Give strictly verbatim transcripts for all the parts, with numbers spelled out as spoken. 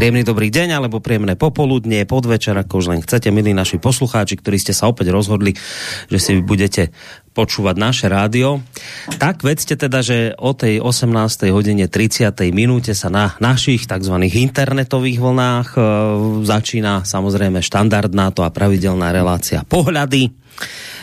Príjemný dobrý deň, alebo príjemné popoludnie, podvečer, ako už len chcete, milí naši poslucháči, ktorí ste sa opäť rozhodli, že si budete počúvať naše rádio. Tak vedzte teda, že o tej osemnástej hodine tridsiatej minúte sa na našich tzv. Internetových vlnách e, začína samozrejme štandardná to a pravidelná relácia Pohľady.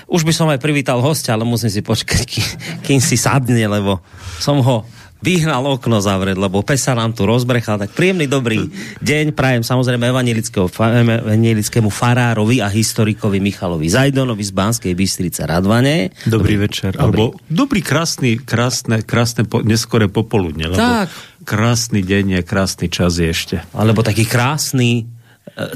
Už by som aj privítal hostia, ale musím si počkať, kým, kým si sadne, lebo som ho vyhnal okno zavrieť, lebo pes sa nám tu rozbrechal. Tak príjemný dobrý deň prajem samozrejme evanjelickému farárovi a historikovi Michalovi Zajdonovi z Banskej Bystrice Radvane. Dobrý, dobrý večer. Dobrý. Alebo dobrý, krásny, krásne, krásne po, neskore popoludne. Lebo tak. Krásny deň je, krásny čas je ešte. Alebo taký krásny,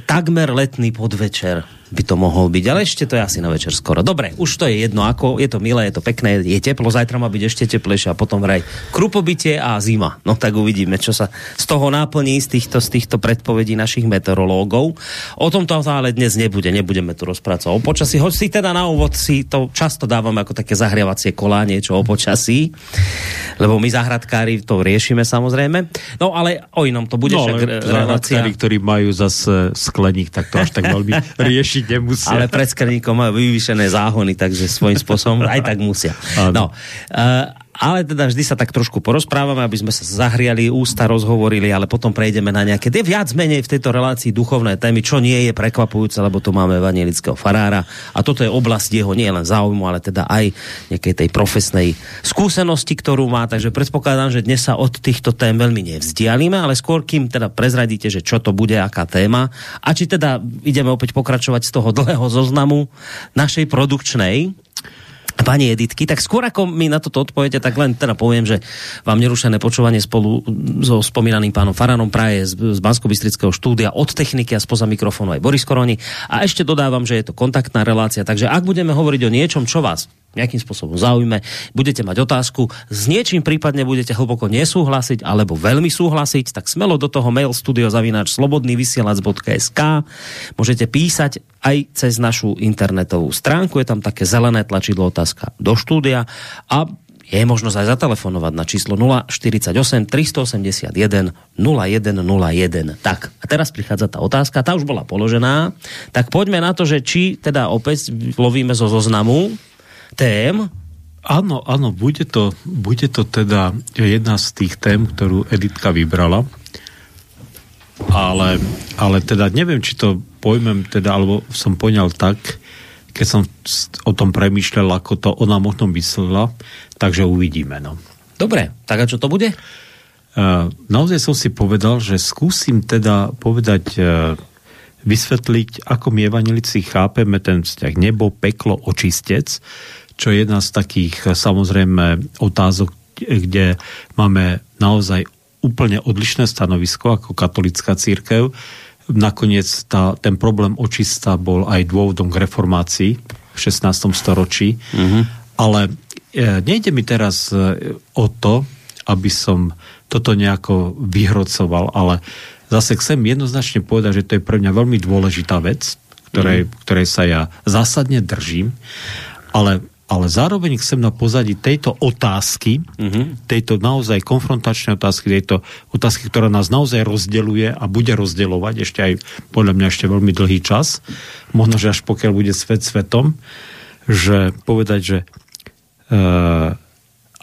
takmer letný podvečer by to mohol byť, ale ešte to je asi na večer skoro. Dobre, už to je jedno, ako, je to milé, je to pekné, je teplo, zajtra má byť ešte teplejšie a potom vraj krupobytie a zima. No tak uvidíme, čo sa z toho náplní, z týchto, z týchto predpovedí našich meteorológov. O tomto ale dnes nebude, nebudeme tu rozprávať o počasí, hoď si teda na úvod si to často dávame ako také zahrievacie kolá, niečo o počasí, lebo my záhradkári to riešime samozrejme. No ale o inom to bude. No, re- záhradkári, ktorí majú zase skleník, tak to až tak veľmi rieši nemusia. Ale pred skleníkom majú vyvýšené záhony, takže svojím spôsobom aj tak musia. No, ale teda vždy sa tak trošku porozprávame, aby sme sa zahriali, ústa rozhovorili, ale potom prejdeme na nejaké viac menej v tejto relácii duchovné témy, čo nie je prekvapujúce, lebo tu máme evanjelického farára a toto je oblasť jeho nie len záujmu, ale teda aj nejakej tej profesnej skúsenosti, ktorú má, takže predpokladám, že dnes sa od týchto tém veľmi nevzdialíme, ale skôr kým teda prezradíte, že čo to bude, aká téma a či teda ideme opäť pokračovať z toho dlhého zoznamu našej produkčnej pani Editky, tak skôr ako mi na toto odpoviete, tak len teda poviem, že vám nerušené počúvanie spolu so spomínaným pánom Faranom praje z Banskobystrického štúdia od techniky a spoza mikrofónu aj Boris Koroni. A ešte dodávam, že je to kontaktná relácia, takže ak budeme hovoriť o niečom, čo vás nejakým spôsobom zaujme, budete mať otázku, s niečím prípadne budete hlboko nesúhlasiť alebo veľmi súhlasiť, tak smelo do toho mail studio zavináč slobodný vysielač bodka es ká. Môžete písať aj cez našu internetovú stránku, je tam také zelené tlačidlo otázka do štúdia a je možnosť aj zatelefonovať na číslo nula štyridsaťosem tristoosemdesiatjeden nula jeden nula jeden. Tak, a teraz prichádza tá otázka, tá už bola položená, tak poďme na to, že či teda opäť lovíme zo zoznamu tém. Áno, áno, bude to, bude to teda jedna z tých tém, ktorú Editka vybrala, ale, ale teda neviem, či to pojmem, teda, alebo som poňal tak, keď som o tom premýšľal, ako to ona možno myslela, takže uvidíme. No. Dobre, tak a čo to bude? Uh, naozaj som si povedal, že skúsim teda povedať... Uh, vysvetliť, ako my evanjelici chápeme ten vzťah nebo, peklo, očistec, čo je jedna z takých samozrejme otázok, kde máme naozaj úplne odlišné stanovisko ako katolická cirkev. Nakoniec tá, ten problém očista bol aj dôvodom k reformácii v šestnástom storočí. Mm-hmm. Ale nejde mi teraz o to, aby som toto nejako vyhrocoval, ale zase chcem jednoznačne povedať, že to je pre mňa veľmi dôležitá vec, ktorej, ktorej sa ja zásadne držím, ale, ale zároveň chcem na pozadí tejto otázky, mm-hmm. tejto naozaj konfrontačnej otázky, tejto otázky, ktorá nás naozaj rozdeľuje a bude rozdeľovať ešte aj, podľa mňa, ešte veľmi dlhý čas, možno, že až pokiaľ bude svet svetom, že povedať, že e,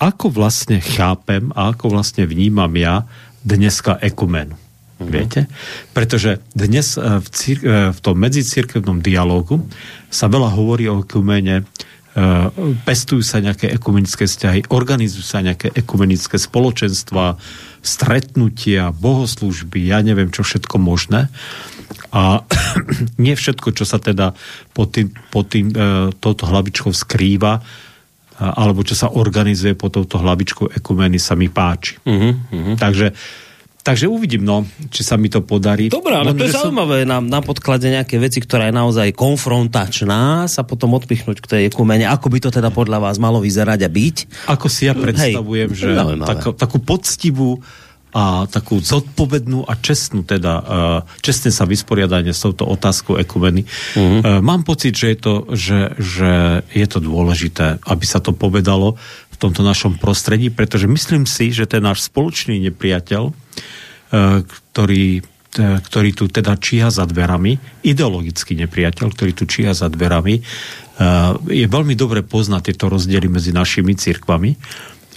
ako vlastne chápem a ako vlastne vnímam ja dneska ekumenu. Viete? Pretože dnes v, cír- v tom medzicírkevnom dialógu sa veľa hovorí o ekumene, pestujú sa nejaké ekumenické vzťahy, organizujú sa nejaké ekumenické spoločenstva, stretnutia, bohoslúžby, ja neviem, čo všetko možné. A nie všetko, čo sa teda pod tým, pod tým touto hlavičkou skrýva, alebo čo sa organizuje pod touto hlavičkou ekumeny, sa mi páči. Uh-huh, uh-huh. Takže Takže uvidím, no, či sa mi to podarí. Dobre, ale no, to je zaujímavé, som... na, na podklade nejaké veci, ktorá je naozaj konfrontačná, sa potom odpichnúť k tej ekumene. Ako by to teda podľa vás malo vyzerať a byť? Ako si ja predstavujem, hej, že tak, takú poctivú a takú zodpovednú a čestnú, teda čestne sa vysporiadanie s touto otázkou ekumeny. Mm-hmm. Mám pocit, že je to, že, že je to dôležité, aby sa to povedalo v tomto našom prostredí, pretože myslím si, že ten náš spoločný nepriateľ, ktorý ktorý tu teda číha za dverami, ideologický nepriateľ, ktorý tu číha za dverami, je veľmi dobre poznať tieto rozdiely medzi našimi cirkvami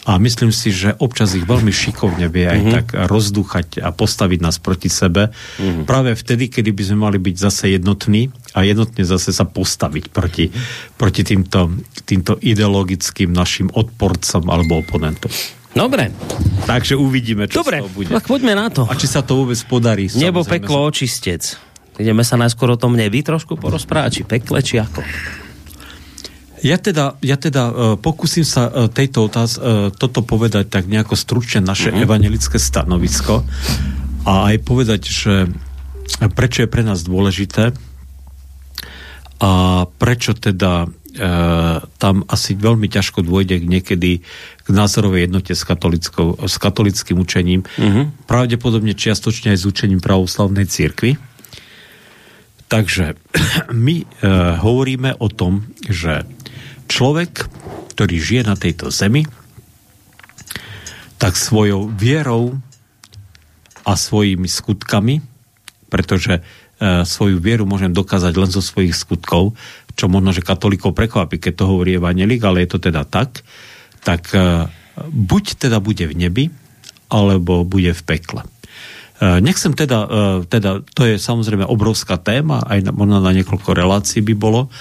a myslím si, že občas ich veľmi šikovne vie aj mm-hmm. tak rozdúchať a postaviť nás proti sebe. Mm-hmm. Práve vtedy, kedy by sme mali byť zase jednotní a jednotne zase sa postaviť proti, mm-hmm. proti týmto, týmto ideologickým našim odporcom alebo oponentom. Dobre. Takže uvidíme, čo dobre, z toho bude. Dobre, poďme na to. A či sa to vôbec podarí. Nebo, peklo, očistec. Ideme sa najskôr o tom nebi trošku porozprávať, či pekle, či ako. Ja teda, ja teda pokúsim sa tejto otáz, toto povedať tak nejako stručne naše mm-hmm. evanjelické stanovisko a aj povedať, že prečo je pre nás dôležité a prečo teda E, tam asi veľmi ťažko dôjde niekedy k názorovej jednote s, s katolickým učením. Mm-hmm. Pravdepodobne čiastočne aj s učením pravoslavnej cirkvi. Takže my e, hovoríme o tom, že človek, ktorý žije na tejto zemi, tak svojou vierou a svojimi skutkami, pretože e, svoju vieru môžem dokázať len zo svojich skutkov, čo možno, že katolíkov prekvapí, keď to hovorí evanjelik, ale je to teda tak, tak buď teda bude v nebi, alebo bude v pekle. Nechcem teda, teda to je samozrejme obrovská téma, aj možno na niekoľko relácií by bolo,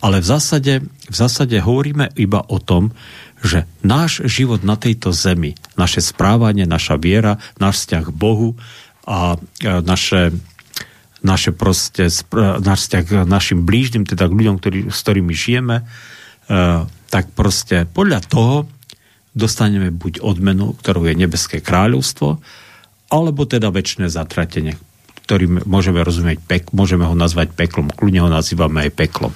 ale v zásade, v zásade hovoríme iba o tom, že náš život na tejto zemi, naše správanie, naša viera, náš vzťah k Bohu a naše... naše proste, náš vzťah k našim blížnym, teda k ľuďom, ktorý, s ktorými žijeme, tak proste podľa toho dostaneme buď odmenu, ktorou je nebeské kráľovstvo, alebo teda večné zatratenie, ktorým môžeme rozumieť, pek, môžeme ho nazvať peklom, kľudne ho nazývame aj peklom.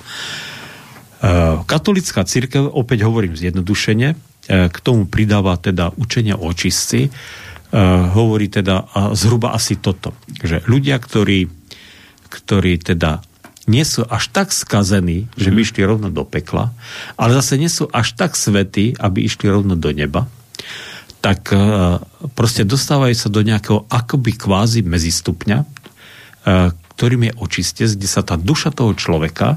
Katolická cirkev, opäť hovorím zjednodušene, k tomu pridáva teda učenie o očistci, hovorí teda zhruba asi toto, že ľudia, ktorí ktorí teda nie sú až tak skazení, že by išli rovno do pekla, ale zase nie sú až tak svätí, aby išli rovno do neba, tak proste dostávajú sa do nejakého akoby kvázi medzistupňa, ktorým je očistec, kde sa tá duša toho človeka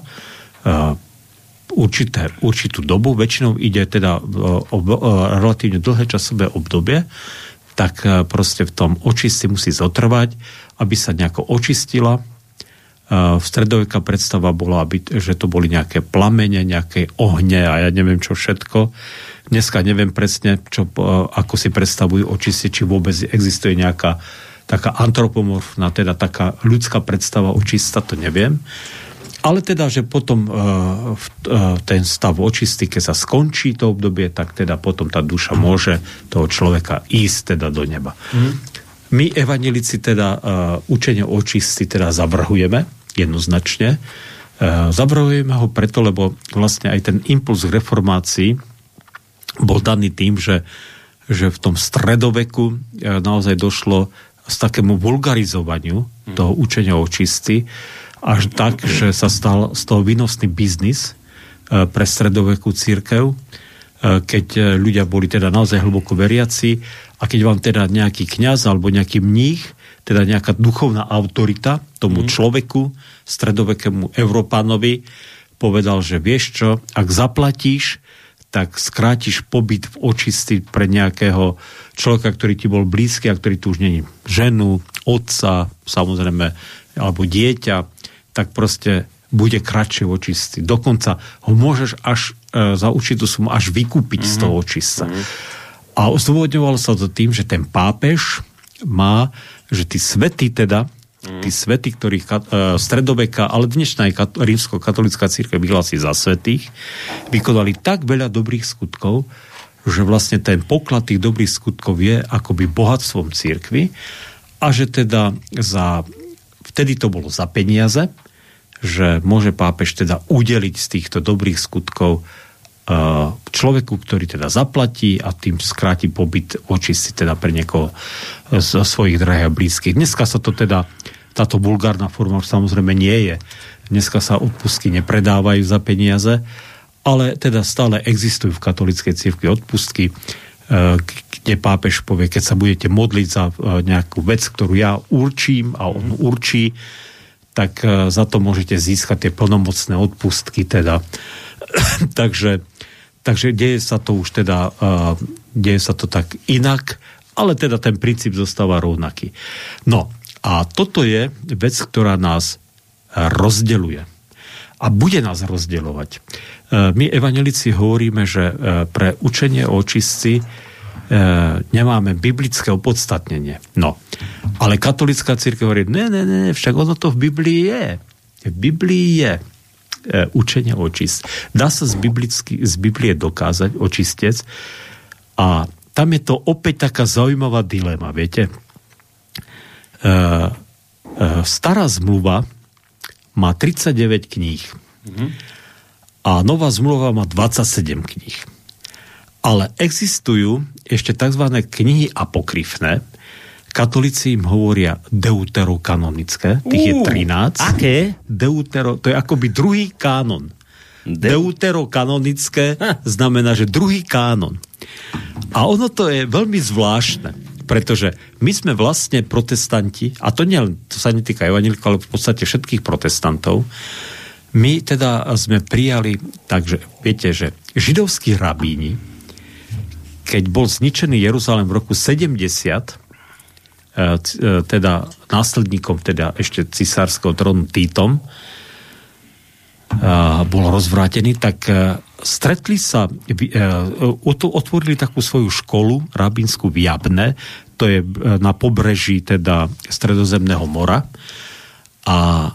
určité, určitú dobu, väčšinou ide teda o relatívne dlhé časové obdobie, tak proste v tom očistci musí zotrvať, aby sa nejako očistila. V stredoveká predstava bola, že to boli nejaké plamene, nejaké ohne a ja neviem čo všetko. Dneska neviem presne, čo, ako si predstavujú očistci, či vôbec existuje nejaká taká antropomorfná, teda taká ľudská predstava očistca, to neviem. Ale teda, že potom ten stav očistí, keď sa skončí to obdobie, tak teda potom tá duša môže toho človeka ísť teda do neba. Mm. My evanjelici teda učenie o očistci teda zavrhujeme, jednoznačne. Zavrhujeme ho preto, lebo vlastne aj ten impuls k reformácii bol daný tým, že, že v tom stredoveku naozaj došlo k takému vulgarizovaniu toho učenia o očistci, až tak, že sa stal z toho výnosný biznis pre stredovekú cirkev, keď ľudia boli teda naozaj hlboko veriaci a keď vám teda nejaký kňaz alebo nejaký mních, teda nejaká duchovná autorita tomu človeku, stredovekému Európanovi, povedal, že vieš čo, ak zaplatíš, tak skrátiš pobyt v očistci pre nejakého človeka, ktorý ti bol blízky a ktorý tu už není ženu, otca, samozrejme, alebo dieťa, tak proste bude kratšie v očistci. Dokonca ho môžeš až e, za určitú sumu až vykúpiť mm-hmm. z toho očistca. Mm-hmm. A zdôvodňovalo sa to tým, že ten pápež má, že tí svätí teda, mm-hmm. tí svätí, ktorých e, stredoveka, ale dnešná aj rímskokatolická cirkev vyhlási za svätých, vykonali tak veľa dobrých skutkov, že vlastne ten poklad tých dobrých skutkov je akoby bohatstvom cirkvi a že teda za vtedy to bolo za peniaze, že môže pápež teda udeliť z týchto dobrých skutkov človeku, ktorý teda zaplatí a tým skráti pobyt očistí teda pre niekoho z svojich drahých a blízkych. Dneska sa to teda, táto vulgárna forma samozrejme nie je. Dneska sa odpustky nepredávajú za peniaze, ale teda stále existujú v katolíckej cirkvi odpustky, kde pápež povie, keď sa budete modliť za nejakú vec, ktorú ja určím a on určí, tak za to môžete získať tie plnomocné odpustky teda. takže, takže deje sa to už teda deje sa to tak inak, ale teda ten princíp zostáva rovnaký. No a toto je vec, ktorá nás rozdeľuje. A bude nás rozdeľovať. My evanjelici hovoríme, že pre učenie o očistci nemáme biblické opodstatnenie. No, ale katolická cirkev hovorí, ne, ne, ne, však ono to v Biblii je. V Biblii je učenie o očistci. Dá sa z, biblicky, z Biblie dokázať očistec a tam je to opäť taká zaujímavá dilema, viete. Stará zmluva má tridsaťdeväť kníh. Mm-hmm. A nová zmluva má dvadsaťsedem kníh. Ale existujú ešte tzv. Knihy apokryfné. Katolíci im hovoria deuterokanonické. Tých uh, je trinásť. Aké? Deutero, to je akoby druhý kánon. De- deuterokanonické znamená, že druhý kánon. A ono to je veľmi zvláštne. Pretože my sme vlastne protestanti, a to, nie, to sa netýka evanjelikov, ale v podstate všetkých protestantov, my teda sme prijali, takže viete, že židovskí rabíni, keď bol zničený Jeruzalém v roku sedemdesiat, teda následníkom teda ešte cisárskeho trónu Titom, bol rozvrátený, tak stretli sa, otvorili takú svoju školu rabínsku v Jabne, to je na pobreží teda Stredozemného mora, a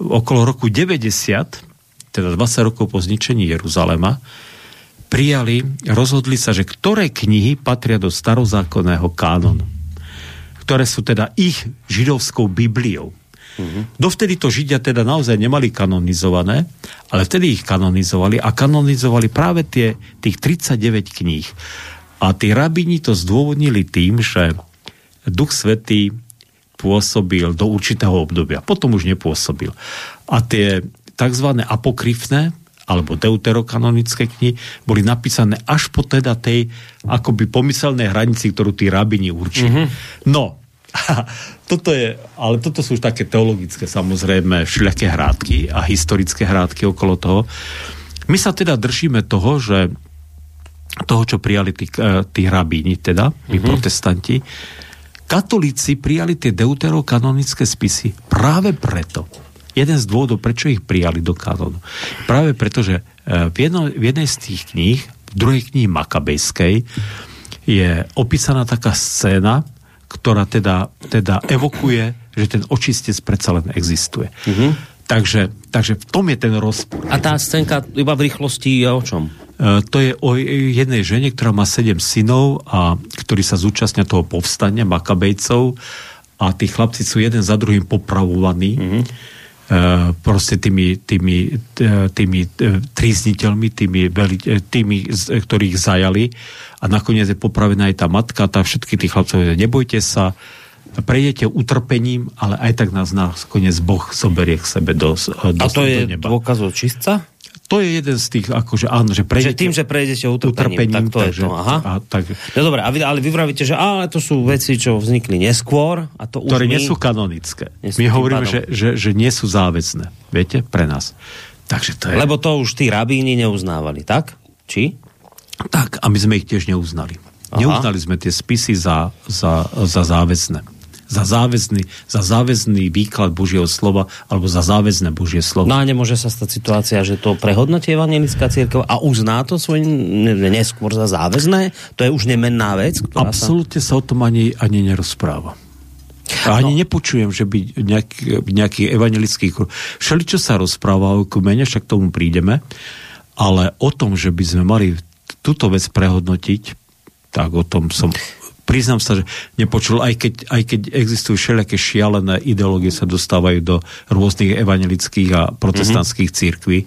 okolo roku deväťdesiat, teda dvadsať rokov po zničení Jeruzalema, prijali, rozhodli sa, že ktoré knihy patria do starozákonného kánonu, ktoré sú teda ich židovskou Bibliou. Uh-huh. Dovtedy to Židia teda naozaj nemali kanonizované, ale vtedy ich kanonizovali a kanonizovali práve tie, tých tridsaťdeväť kníh. A tí rabíni to zdôvodnili tým, že Duch Svätý pôsobil do určitého obdobia. Potom už nepôsobil. A tie tzv. Apokryfné alebo deuterokanonické knihy boli napísané až po teda tej akoby pomyselnej hranici, ktorú tí rabíni určili. Uh-huh. No, toto je, ale toto sú už také teologické, samozrejme, šľaké hrádky a historické hrádky okolo toho. My sa teda držíme toho, že toho, čo prijali tí, tí rabíni, teda, my mm-hmm. protestanti, katolíci prijali tie deuterokanonické spisy práve preto. Jeden z dôvodov, prečo ich prijali do kanonu. Práve preto, že v, jedno, v jednej z tých kníh, v druhej knihe Makabejskej, je opísaná taká scéna, ktorá teda, teda evokuje, že ten očistec predsa len existuje. Uh-huh. Takže, takže v tom je ten rozpor. A tá scénka iba v rýchlosti je o čom? E, to je o jednej žene, ktorá má sedem synov a ktorí sa zúčastnia toho povstania Makabejcov a tí chlapci sú jeden za druhým popravovaní. Uh-huh. E, proste tými, tými, tými trízniteľmi, tými, tými, ktorých zajali. A nakoniec je popravená aj tá matka, tá všetky tí chlapcovia, nebojte sa, prejdete utrpením, ale aj tak nás nakoniec Boh soberie k sebe do, do, a to do je neba. Dôkaz očistca? To je jeden z tých, akože áno, že prejdete... Že tým, že prejdete utrpením, utrpením, tak to takže, je to, aha. A, tak... No dobré, ale vy vravíte, že ale to sú veci, čo vznikli neskôr, a to už ktoré my... nie sú kanonické. Nie sú my hovoríme, že, že, že nie sú záväzné, viete, pre nás. Takže to je... Lebo to už tí rabíni neuznávali, tak? Či? Tak, a my sme ich tiež neuznali. Aha. Neuznali sme tie spisy za, za, za záväzné. Za záväzný, za záväzný výklad Božieho slova, alebo za záväzné Božie slovo. No a nemôže sa stať situácia, že to prehodnotí evanjelická cirkev a uzná to svojím neskôr za záväzné? To je už nemenná vec? Absolútne sa... sa o tom ani, ani nerozpráva. A ani no. nepočujem, že by nejaký, nejaký evanjelický... Všeličo sa rozpráva o kumene, však k tomu prídeme, ale o tom, že by sme mali túto vec prehodnotiť, tak o tom som, priznám sa, že nepočul, aj keď, aj keď existujú všelijaké šialené ideológie, sa dostávajú do rôznych evangelických a protestantských mm-hmm. cirkví,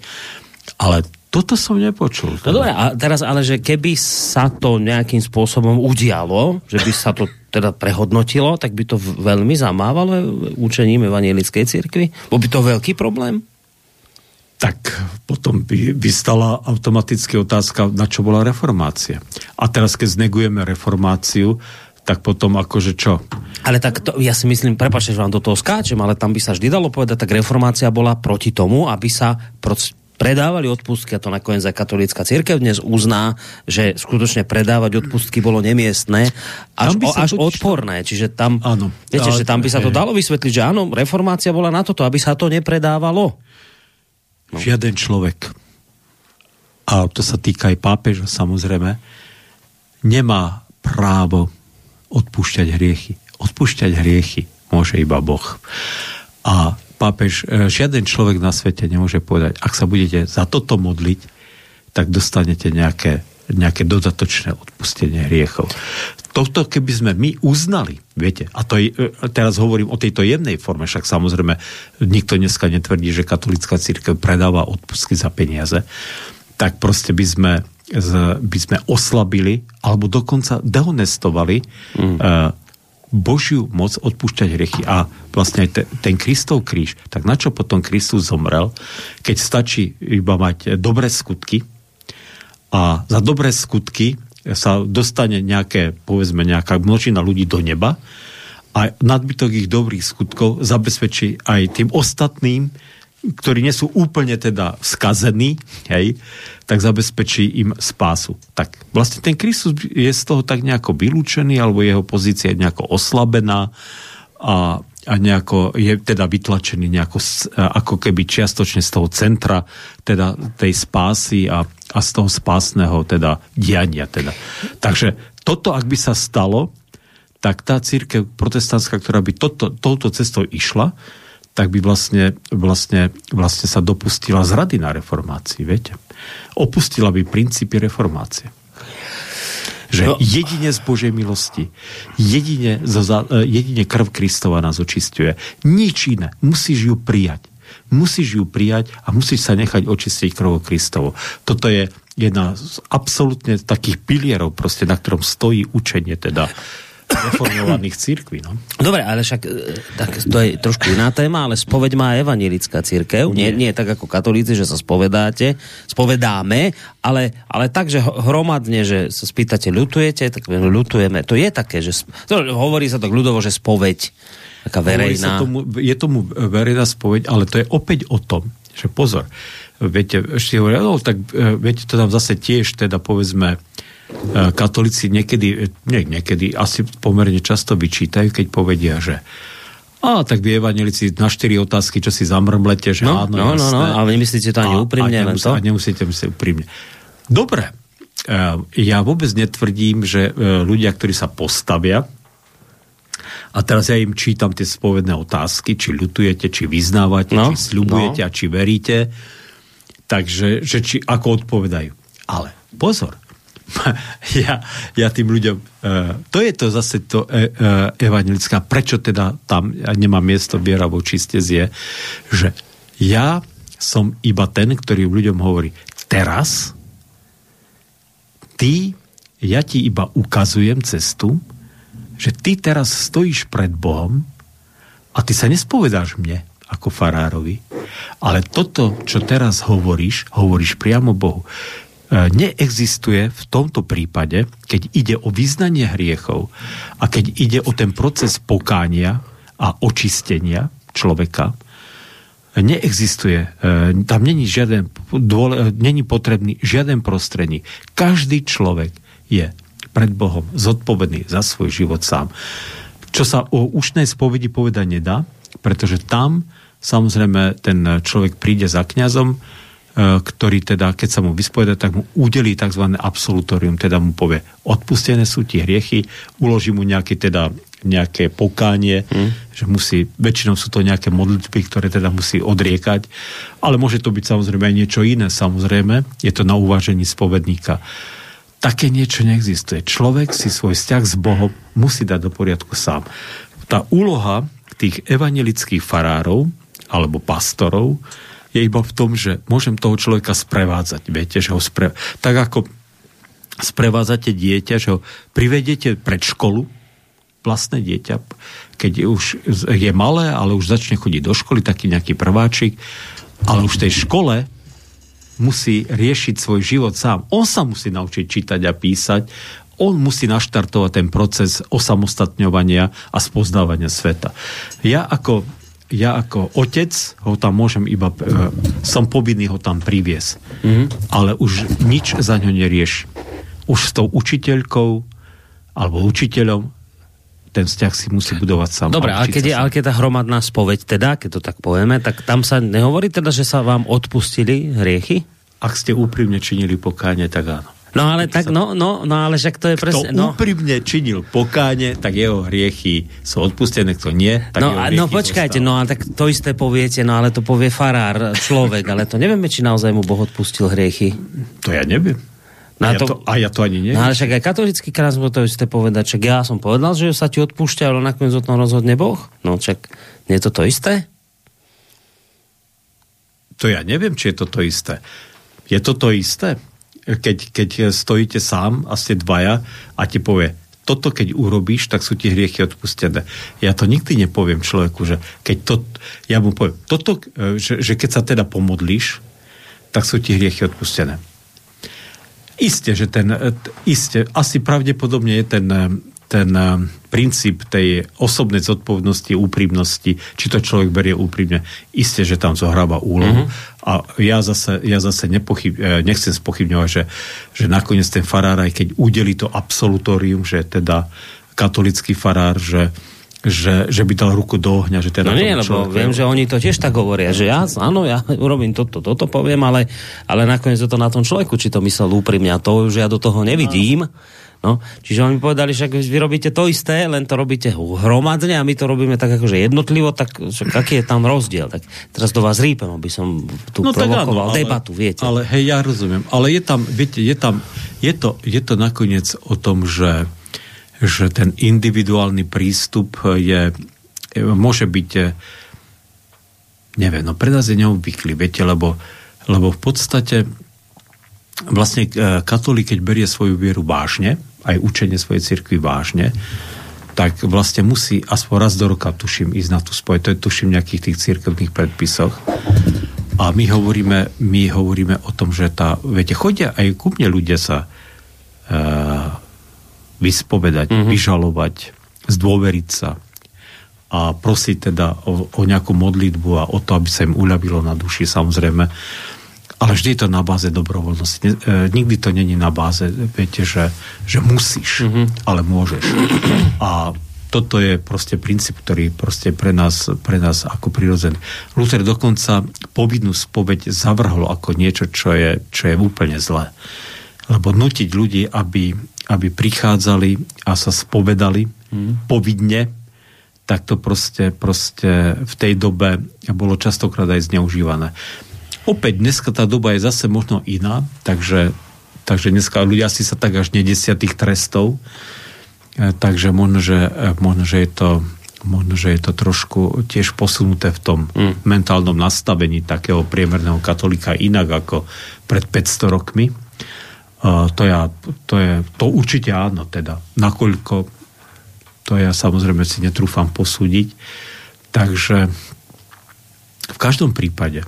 ale toto som nepočul. Teda. No dobre, a teraz ale, že keby sa to nejakým spôsobom udialo, že by sa to teda prehodnotilo, tak by to veľmi zamávalo učením evangelickej cirkvi? Bol by to veľký problém? tak potom by vystala automaticky otázka, na čo bola reformácia. A teraz, keď znegujeme reformáciu, tak potom akože čo? Ale tak to, ja si myslím, prepáčte, že vám do toho skáčem, ale tam by sa vždy dalo povedať, tak reformácia bola proti tomu, aby sa predávali odpustky, a to nakoniec aj katolícka cirkev dnes uzná, že skutočne predávať odpustky bolo nemiestné, až, o, až to... odporné. Čiže tam, áno, viete, ale... že tam by sa to dalo vysvetliť, že áno, reformácia bola na toto, aby sa to nepredávalo. No. Žiaden človek, a to sa týka aj pápeža samozrejme, nemá právo odpúšťať hriechy. Odpúšťať hriechy môže iba Boh. A pápež, žiaden človek na svete nemôže povedať, ak sa budete za toto modliť, tak dostanete nejaké, nejaké dodatočné odpustenie hriechov. Toto keby sme my uznali, viete, a to je, teraz hovorím o tejto jemnej forme, však samozrejme nikto dneska netvrdí, že katolícka cirkev predáva odpustky za peniaze, tak proste by sme by sme oslabili alebo dokonca dehonestovali mm. Božiu moc odpúšťať hriechy. A vlastne aj ten Kristov kríž, tak na čo potom Kristus zomrel, keď stačí iba mať dobré skutky a za dobré skutky sa dostane nejaké, povedzme nejaká množina ľudí do neba a nadbytok ich dobrých skutkov zabezpečí aj tým ostatným, ktorí nie sú úplne teda skazení, hej, tak zabezpečí im spásu. Tak vlastne ten Kristus je z toho tak nejako vylúčený, alebo jeho pozícia je nejako oslabená a, a nejako je teda vytlačený nejako ako keby čiastočne z toho centra, teda tej spásy a, a z toho spásneho teda diania. Teda. Takže toto, ak by sa stalo, tak tá cirkev protestantská, ktorá by toto, touto cestou išla, tak by vlastne, vlastne, vlastne sa dopustila zrady na reformácii, viete? Opustila by princípy reformácie. Že jedine z Božej milosti, jedine, jedine krv Kristova nás očisťuje. Nič iné. Musíš ju prijať. Musíš ju prijať a musíš sa nechať očistiť krvou Kristovo. Toto je jedna z absolútne takých pilierov, proste, na ktorom stojí učenie teda reformovaných cirkví, no. Dobre, ale však tak to je trošku iná téma, ale spoveď má evanjelická cirkev. Nie, nie tak ako katolíci, že sa spovedáte, spovedáme, ale, ale tak, že hromadne, že sa spýtate, ľutujete, tak ľutujeme. To je také, že to hovorí sa tak ľudovo, že spoveď, taká verejná. Tomu, je tomu verejná spoveď, ale to je opäť o tom, že pozor, viete, ešte hovorí, no, tak viete, to tam zase tiež, teda povedzme, katolíci niekedy, nie, niekedy asi pomerne často vyčítajú, keď povedia, že a tak vy evanjelici na štyri otázky, čo si zamrmlete, že no, áno, no, jasné. No, no, ale nemyslíte to ani úprimne, a, a nemus- len to? A nemusíte myslieť úprimne. Dobre, ja vôbec netvrdím, že ľudia, ktorí sa postavia, a teraz ja im čítam tie spovedné otázky, či ľutujete, či vyznávate, no, či sľubujete no. a či veríte, takže, že či, ako odpovedajú. Ale pozor, Ja, ja tým ľuďom... To je to zase to evanjelická, prečo teda tam nemá miesto viera vo čistec je, že ja som iba ten, ktorý ľuďom hovorí, teraz ty, ja ti iba ukazujem cestu, že ty teraz stojíš pred Bohom a ty sa nespovedáš mne ako farárovi, ale toto, čo teraz hovoríš, hovoríš priamo Bohu. Neexistuje v tomto prípade, keď ide o vyznanie hriechov a keď ide o ten proces pokánia a očistenia človeka, neexistuje, tam není žiaden, není potrebný žiaden prostredník. Každý človek je pred Bohom zodpovedný za svoj život sám. Čo sa o ušnej spovedi povedať nedá, pretože tam samozrejme ten človek príde za kňazom, ktorý teda, keď sa mu vyspoveda, tak mu udelí tzv. Absolutorium, teda mu povie, odpustené sú ti hriechy, uloží mu nejaké, teda, nejaké pokánie, hmm. že musí, väčšinou sú to nejaké modlitby, ktoré teda musí odriekať, ale môže to byť samozrejme aj niečo iné, samozrejme, je to na uvážení spovedníka. Také niečo neexistuje. Človek si svoj vzťah s Bohom musí dať do poriadku sám. Tá úloha tých evanjelických farárov alebo pastorov je iba v tom, že môžem toho človeka sprevádzať, viete, že ho spre... tak ako sprevádzate dieťa, že ho privedete pred školu, vlastné dieťa, keď už je malé, ale už začne chodiť do školy, taký nejaký prváčik, Ale už v tej škole musí riešiť svoj život sám. On sa musí naučiť čítať a písať. On musí naštartovať ten proces osamostatňovania a spoznávania sveta. Ja ako, ja ako otec ho tam môžem iba... Som povinný ho tam priviesť. Mm-hmm. Ale už nič za ňo nerieši. Už s tou učiteľkou alebo učiteľom ten vzťah si musí budovať sám. Dobre, ale keď je, ale keď tá hromadná spoveď, teda, keď to tak povieme, tak tam sa nehovorí teda, že sa vám odpustili hriechy? Ak ste úprimne činili pokánie, tak áno. No ale tak, no, no, no ale však to je presne... Kto úprimne činil pokánie, tak jeho hriechy sú odpustené, kto nie, tak no, jeho hriechy No počkajte, zostali. No ale tak to isté poviete, no ale to povie farár, človek, ale to nevieme, či naozaj mu Boh odpustil hriechy. To ja neviem. A ja, to, to, a ja to ani neviem. No ale však aj katolícky kráľ to ste povedať, čak ja som povedal, že sa ti odpúšťa, ale nakoniec o tom rozhodne Boh. No čak, nie je to to isté? To ja neviem, či je to to isté. Je to to isté? Keď, keď stojíte sám a ste dvaja a ti povie, toto keď urobíš, tak sú ti hriechy odpustené. Ja to nikdy nepoviem človeku, že keď to, ja mu poviem, toto, že, že keď sa teda pomodlíš, tak sú ti hriechy odpustené. Isté, že ten, isté, asi pravdepodobne je ten, ten princíp tej osobnej zodpovednosti, úprimnosti, či to človek berie úprimne, isté, že tam zohráva úlohu. Mm-hmm. A ja zase, ja zase nepochyb, nechcem spochybňovať, že, že nakoniec ten farár, aj keď udelí to absolutórium, že teda katolický farár, že Že, že by dal ruku do ohňa. Že teda no nie, lebo človek... viem, že oni to tiež tak hovoria, že ja, áno, ja urobím toto, toto poviem, ale, ale nakoniec je to na tom človeku, či to myslel úprimne, a to, že ja do toho nevidím. No, čiže oni povedali, že vy robíte to isté, len to robíte hromadne a my to robíme tak akože jednotlivo, tak aký je tam rozdiel? Tak teraz do vás rýpem, aby som tu no, provokoval áno, ale, debatu, viete. Ale hej, ja rozumiem, ale je tam, viete, je tam, je to, je to nakoniec o tom, že že ten individuálny prístup je, môže byť, neviem, no pre nás je neobvyklý, viete, lebo, lebo v podstate vlastne katolík, keď berie svoju vieru vážne, aj učenie svojej cirkvi vážne, tak vlastne musí aspoň raz do roka, tuším, ísť na tú spoveď, to je tuším nejakých tých cirkevných predpisoch. A my hovoríme, my hovoríme o tom, že tá, viete, chodia aj ku mne ľudia sa uh, vyspovedať, mm-hmm. vyžalovať, zdôveriť sa a prosiť teda o, o nejakú modlitbu a o to, aby sa im uľavilo na duši, samozrejme. Ale vždy je to na báze dobrovoľnosti. Ne, e, nikdy to není na báze, viete, že, že musíš, mm-hmm. ale môžeš. A toto je proste princíp, ktorý proste pre nás, pre nás ako prirodzený. Luther dokonca povinnú spoveď zavrhol ako niečo, čo je, čo je úplne zlé. Lebo nútiť ľudí, aby, aby prichádzali a sa spovedali mm. povidne, tak to proste, proste v tej dobe bolo častokrát aj zneužívané. Opäť dneska tá doba je zase možno iná, takže, takže dneska ľudia asi sa tak až nedesia tých trestov, takže možno, že, možno, že je to, možno, že je to trošku tiež posunuté v tom mm. mentálnom nastavení takého priemerného katolíka inak ako pred päťsto rokmi. Uh, to, ja, to, je, to určite áno, teda. Nakoľko to ja samozrejme si netrúfam posúdiť. Takže v každom prípade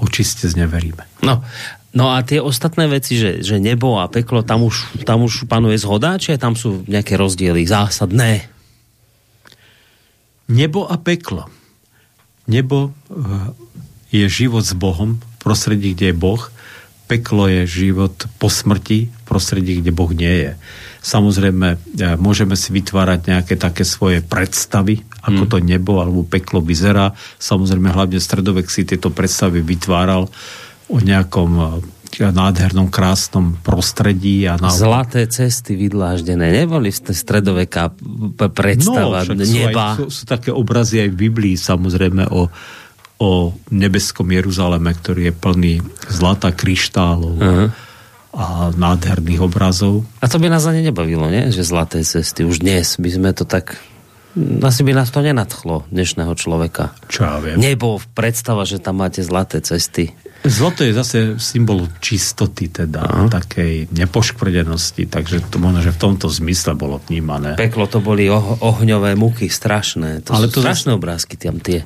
očiste zneveríme. No, no a tie ostatné veci, že, že nebo a peklo, tam už, tam už panuje zhoda, či tam sú nejaké rozdiely zásadné? Nebo a peklo. Nebo uh, je život s Bohom, v prostredí, kde je Boh. Peklo je život po smrti v prostredí, kde Boh nie je. Samozrejme, môžeme si vytvárať nejaké také svoje predstavy, ako mm. to nebo alebo peklo vyzerá. Samozrejme, hlavne stredovek si tieto predstavy vytváral o nejakom nádhernom, krásnom prostredí. A na... Zlaté cesty vydláždené. Neboli ste stredoveka predstava no, neba? Sú, aj, sú, sú také obrazy aj v Biblii, samozrejme, o o nebeskom Jeruzaleme, ktorý je plný zlata, kryštálov uh-huh. a nádherných obrazov. A to by nás ani nebavilo, nie? Že zlaté cesty. Už dnes by sme to tak... Asi by nás to nenadchlo, dnešného človeka. Čo ja viem. Nebo predstava, že tam máte zlaté cesty. Zlato je zase symbol čistoty, teda, aha, takej nepoškvrdenosti, takže to možno, že v tomto zmysle bolo vnímané. Peklo to boli oh- ohňové muky, strašné. To ale sú to strašné zase... obrázky tam tie.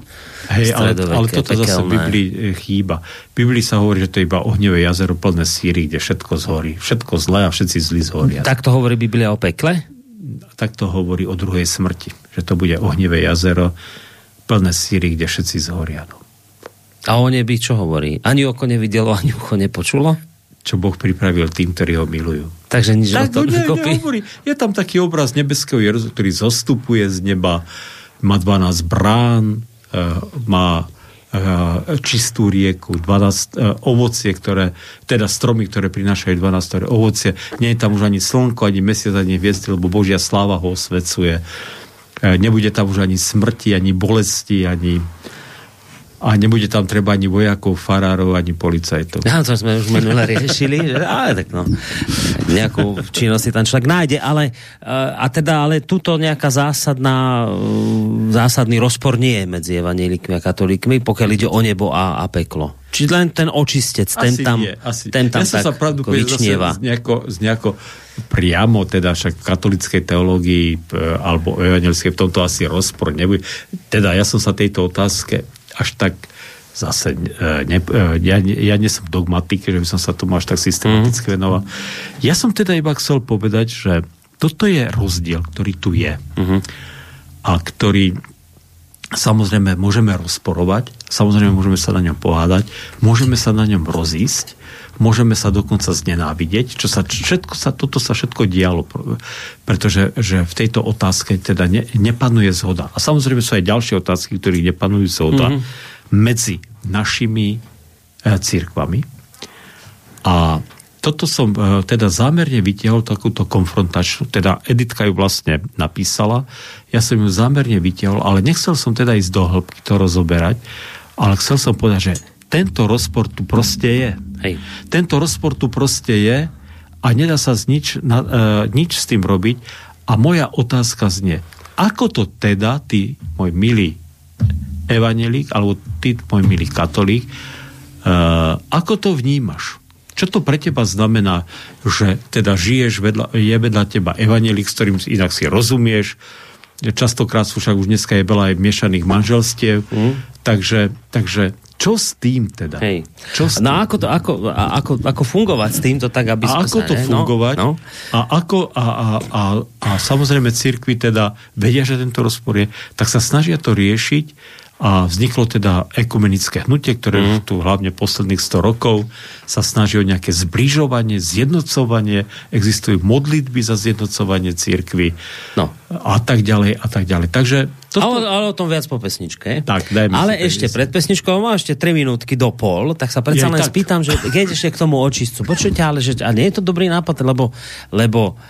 Hej, ale, ale toto pekelné. Zase v Biblii chýba. V Biblii sa hovorí, že to je iba ohňové jazero plné síry, kde všetko zhorí. Všetko zlé a všetci zlí zhoria. Tak to hovorí Biblia o pekle? Tak to hovorí o druhej smrti. Že to bude ohňové jazero plné síry, kde všetci zhoria. A o nebi čo hovorí? Ani oko nevidelo, ani ucho nepočulo? Čo Boh pripravil tým, ktorí ho milujú. Takže nič tak, o tom ne, nehovorí. Je tam taký obraz nebeského Jeruzalema, ktorý zostupuje z neba, má dvanásť brán, má čistú rieku, dvanásť ovocie, ktoré, teda stromy, ktoré prinášajú dvanásť ktoré ovocie. Nie je tam už ani slnko, ani mesiac, ani hviezdy, lebo Božia sláva ho osvecuje. Nebude tam už ani smrti, ani bolesti, ani... A nebude tam treba ani vojakov, farárov, ani policajtov. Ja, to sme už minule riešili, že, ale tak no, nejakú činnosť tam človek nájde, ale a teda, ale tuto nejaká zásadná, zásadný rozpor nie je medzi evanjelikmi a katolíkmi, pokiaľ ide o nebo a, a peklo. Či len ten očistec, ten asi tam, nie, ten tam ja tak vyčnieva. Z nejako, z nejako priamo, teda však v katolíckej teológii alebo evanjelickej v tomto asi rozpor nebude. Teda ja som sa tejto otázke až tak zase ne, ja, ja nie som dogmatik, že by som sa tomu až tak systematicky venoval. Mm-hmm. Ja som teda iba chcel povedať, že toto je rozdiel, ktorý tu je. Mm-hmm. A ktorý samozrejme môžeme rozporovať, samozrejme môžeme sa na ňom pohádať, môžeme sa na ňom rozísť, môžeme sa dokonca znenávidieť, čo sa všetko sa, toto sa všetko dialo, pretože že v tejto otázke teda ne, nepanuje zhoda. A samozrejme sú aj ďalšie otázky, ktorých nepanujú zhoda, mm-hmm, medzi našimi e, cirkvami. A toto som e, teda zámerne vytiahol takúto konfrontačnú, teda Editka ju vlastne napísala, ja som ju zámerne vytiahol, ale nechcel som teda ísť do hĺbky to rozoberať, ale chcel som povedať, že tento rozpor tu proste je. Hej. Tento rozpor tu proste je a nedá sa z nič, na, e, nič s tým robiť. A moja otázka znie, ako to teda ty, môj milý evanjelík, alebo ty, môj milý katolík, e, ako to vnímaš? Čo to pre teba znamená, že teda žiješ vedľa, je vedľa teba evanjelík, s ktorým inak si rozumieš? Častokrát však už dneska je veľa aj miešaných manželstiev, mm. takže, takže čo s tým teda? Hej. Čo s tým? No ako, to, ako, ako, ako fungovať s týmto tak, aby... A ako to ne? fungovať? No, no. A, ako, a, a, a, a samozrejme cirkvi teda vedia, že tento rozpor je, tak sa snažia to riešiť a vzniklo teda ekumenické hnutie, ktoré mm. tu hlavne posledných sto rokov sa snaží o nejaké zbližovanie, zjednocovanie, existujú modlitby za zjednocovanie cirkvi, no. a tak ďalej, a tak ďalej. Takže toto... Ale, ale o tom viac po pesničke. Tak, dajme ale si ešte pesničke. Pred pesničkou mám ešte tri minútky do pol, tak sa predsa len tak... spýtam, že keď ešte k tomu očistcu. Počujte, ale že, a nie je to dobrý nápad, lebo, lebo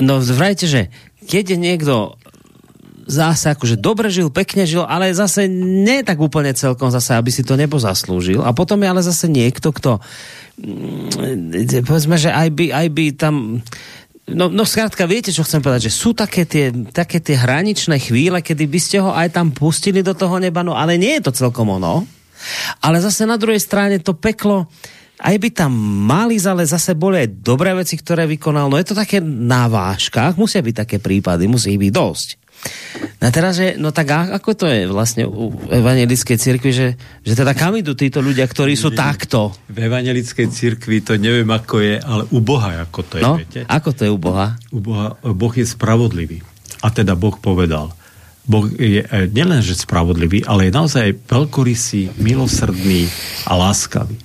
no vrajte, že keď je niekto zase akože dobre žil, pekne žil, ale zase nie tak úplne celkom zase, aby si to nebo zaslúžil. A potom je ale zase niekto, kto povedzme, že aj by, aj by tam... No, no skrátka, viete, čo chcem povedať, že sú také tie, také tie hraničné chvíle, kedy by ste ho aj tam pustili do toho neba, no ale nie je to celkom ono. Ale zase na druhej strane to peklo, aj by tam mali, ale zase boli aj dobré veci, ktoré vykonal. No je to také na vážkach, musia byť také prípady, musí byť dosť. No teraz, že, no tak ako to je vlastne u evanjelickej cirkvi, že, že teda kam idú títo ľudia, ktorí sú takto? V evanjelickej cirkvi to neviem ako je, ale u Boha ako to je, no, viete? Ako to je u Boha? U Boha, Boh je spravodlivý. A teda Boh povedal, Boh je nielenže spravodlivý, ale je naozaj veľkorysý, milosrdný a láskavý.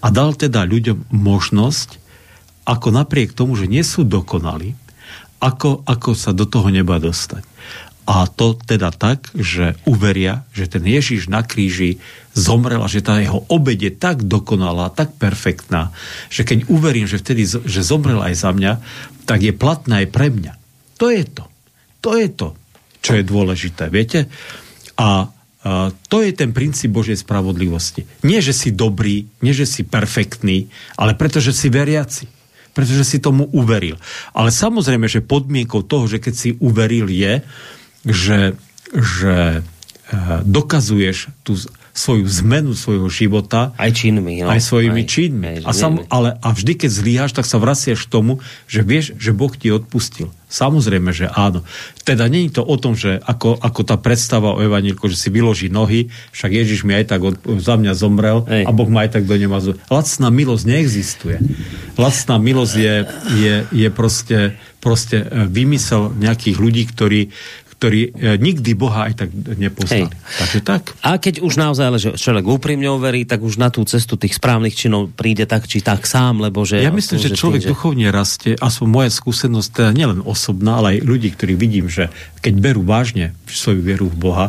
A dal teda ľuďom možnosť, ako napriek tomu, že nie sú dokonali, ako, ako sa do toho neba dostať. A to teda tak, že uveria, že ten Ježiš na kríži zomrel a že tá jeho obeť je tak dokonalá, tak perfektná, že keď uverím, že vtedy že zomrel aj za mňa, tak je platná aj pre mňa. To je to. To je to, čo je dôležité, viete? A, a to je ten princíp Božej spravodlivosti. Nie, že si dobrý, nie, že si perfektný, ale pretože si veriaci. Pretože si tomu uveril. Ale samozrejme, že podmienkou toho, že keď si uveril je, že, že dokazuješ tú svoju zmenu svojho života aj činmi, jo? aj svojimi aj, činmi. Aj, a sam, ale a vždy, keď zlyháš, tak sa vraciaš k tomu, že vieš, že Boh ti odpustil. Samozrejme, že áno. Teda nie je to o tom, že ako, ako tá predstava o evaníliku, že si vyloží nohy, však Ježiš mi aj tak od, za mňa zomrel Ej. a Boh ma aj tak do nema zomrel. Lacná milosť neexistuje. Lacná milosť je, je, je proste, proste vymysel nejakých ľudí, ktorí ktorí nikdy Boha aj tak nepoznali. Hej. Takže tak. A keď už naozaj, že človek úprimne verí, tak už na tú cestu tých správnych činov príde tak, či tak sám, lebo že... Ja myslím, že človek tým, že... duchovne rastie, aspoň moja skúsenosť, teda nielen osobná, ale aj ľudí, ktorí vidím, že keď berú vážne svoju vieru v Boha,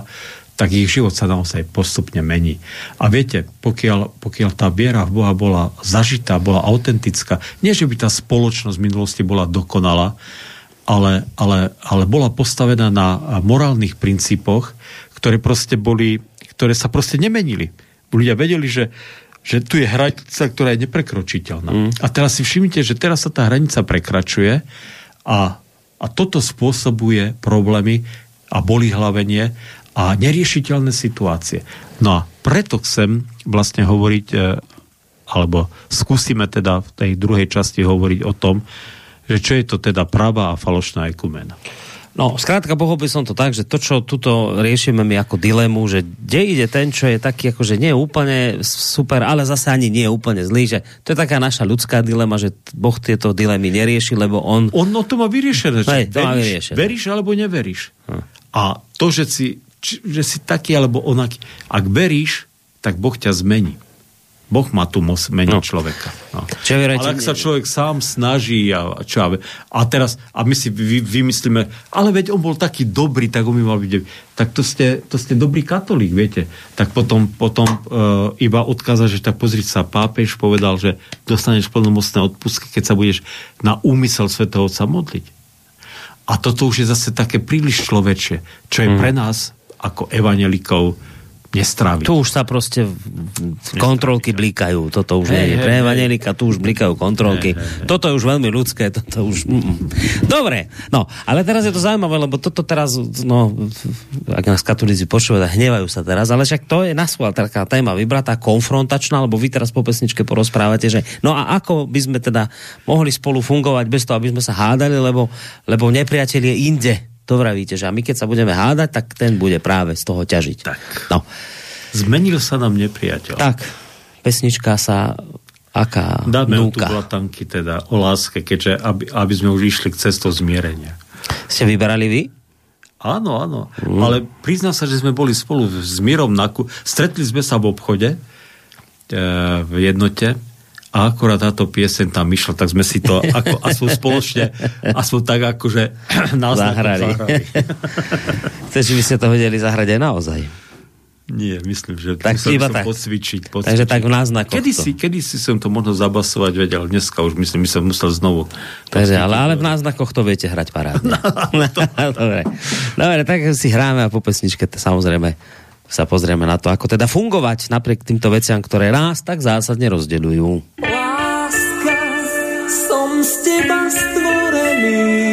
tak ich život sa naozaj postupne mení. A viete, pokiaľ, pokiaľ tá viera v Boha bola zažitá, bola autentická, nie, že by tá spoločnosť v minulosti bola dokonalá, Ale, ale, ale bola postavená na morálnych princípoch, ktoré proste boli, ktoré sa proste nemenili. Ľudia vedeli, že, že tu je hranica, ktorá je neprekročiteľná. Mm. A teraz si všimnite, že teraz sa tá hranica prekračuje a, a toto spôsobuje problémy a bolihlavenie a neriešiteľné situácie. No a preto chcem vlastne hovoriť, alebo skúsime teda v tej druhej časti hovoriť o tom, že čo je to teda pravá a falošná ekumena. No, skrátka, pochopil som to tak, že to, čo tuto riešime my ako dilemu, že kde ide ten, čo je taký, akože nie je úplne super, ale zase ani nie je úplne zlý, že to je taká naša ľudská dilema, že Boh tieto dilemy nerieši, lebo on... On no, to má vyriešené. Hej, to veríš, má vyriešené. Veríš alebo neveríš. Hm. A to, že si, či, že si taký alebo onaký. Ak veríš, tak Boh ťa zmení. Boh má tu moc meniť no. človeka. No. Ale ak sa človek sám snaží a, čo, a teraz a my si vy, vymyslíme, ale veď on bol taký dobrý, tak on by mal byť dobrý. Tak to ste, to ste dobrý katolík, viete. Tak potom, potom uh, iba odkázal, že tak pozri sa, pápež povedal, že dostaneš plnomocné odpustky, keď sa budeš na úmysel svätého Otca modliť. A toto už je zase také príliš človečie, čo je mm. pre nás ako evanjelikov nestráviť. Tu už sa proste kontrolky blikajú. Toto už hey, nie je hey, pre evanjelika, tu už blikajú kontrolky. Hey, hey, toto je už veľmi ľudské, toto už... Dobre, no, ale teraz je to zaujímavé, lebo toto teraz, no, ak nás katolíci počúvajú, hnevajú sa teraz, ale však to je nasúval taká téma vybratá, konfrontačná, lebo vy teraz po pesničke porozprávate, že no a ako by sme teda mohli spolu fungovať bez toho, aby sme sa hádali, lebo, lebo nepriateľ je inde. To vravíte, že a my keď sa budeme hádať, tak ten bude práve z toho ťažiť. Tak. No. Zmenil sa nám nepriateľ. Tak. Pesnička sa aká dáme núka. Dáme o Tublatanky teda, o láske, keďže aby, aby sme už išli k cestou zmierenia. Ste vyberali vy? Áno, áno. Mm. Ale priznám sa, že sme boli spolu s Mírom Naku. Stretli sme sa v obchode e, v jednote a akorát táto pieseň tam išla, tak sme si to ako, aspoň spoločne, aspoň tak akože zahrali. zahrali. Chceš, že by ste to vedeli zahrať aj naozaj? Nie, myslím, že tak musel som tak. Pocvičiť, pocvičiť. Takže tak v náznakoch kedysi, to. Kedysi som to možno zabasovať vedel, dneska už myslím, že som musel znovu. Takže, ale, ale v náznakoch to viete hrať parádne. No, to... Dobre. Dobre, tak si hráme a po pesničke to samozrejme sa pozrieme na to, ako teda fungovať napriek týmto veciam, ktoré nás tak zásadne rozdeľujú. Láska, som z teba stvorený,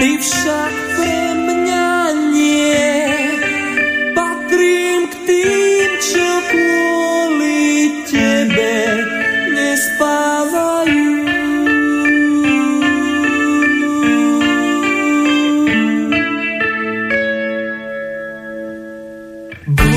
ty však pre mňa nie. Patrím k tým, čo kvôli tebe nespávajú. No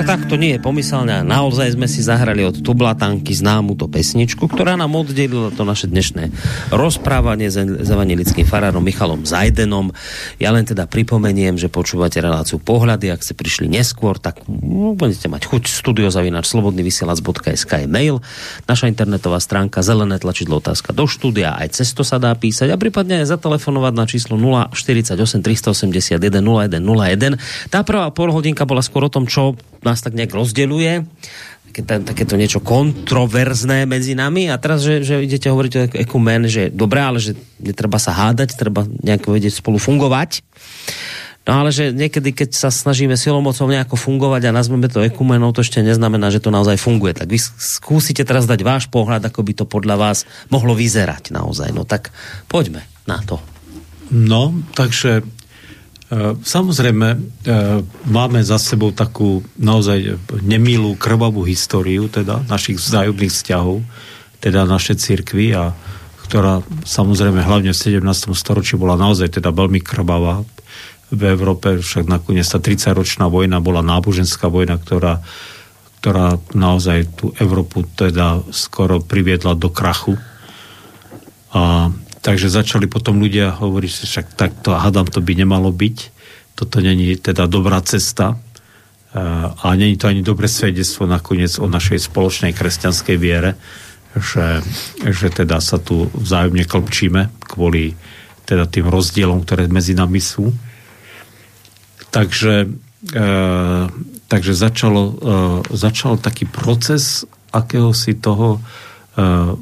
ale takto nie je pomyselné. Naozaj sme si zahrali od Tublatanky známu to pesničku, ktorá nám oddelila to naše dnešné rozprávanie s evanjelickým farárom Michalom Zajdenom. Ja len teda pripomeniem, že počúvate reláciu Pohľady. Ak ste prišli neskôr, tak budete mať chuť studio zavináč slobodný vysielač bodka es ká je mail. Naša internetová stránka, zelené tlačidlo otázka do štúdia, aj cez to sa dá písať a prípadne aj zatelefonovať na číslo nula štyridsaťosem tristoosemdesiatjeden nula jeden nula jeden. Tá prvá polhodinka bola skôr o tom, čo nás tak nejak rozdeľuje, takéto niečo kontroverzné medzi nami, a teraz, že, že idete hovoriť o ekumene, že dobré, ale že netreba sa hádať, treba nejak vedieť spolu fungovať. No ale že niekedy, keď sa snažíme silomocou nejako fungovať a nazveme to ekumenou, to ešte neznamená, že to naozaj funguje. Tak vy skúsite teraz dať váš pohľad, ako by to podľa vás mohlo vyzerať naozaj. No tak poďme na to. No, takže samozrejme, máme za sebou takú naozaj nemilú, krvavú históriu teda našich vzájomných vzťahov, teda naše cirkvi, a ktorá samozrejme hlavne v sedemnástom storočí bola naozaj teda veľmi krvavá. V Európe však nakoniec tá tridsaťročná vojna bola náboženská vojna, ktorá, ktorá naozaj tú Európu teda skoro priviedla do krachu. A takže začali potom ľudia hovoriť, že však takto, hádam, to by nemalo byť. Toto není teda dobrá cesta a není to ani dobré svedectvo nakoniec o našej spoločnej kresťanskej viere, že, že teda sa tu vzájomne klpčíme kvôli teda tým rozdielom, ktoré medzi nami sú. Takže, e, takže začalo, e, začal taký proces akéhosi toho e,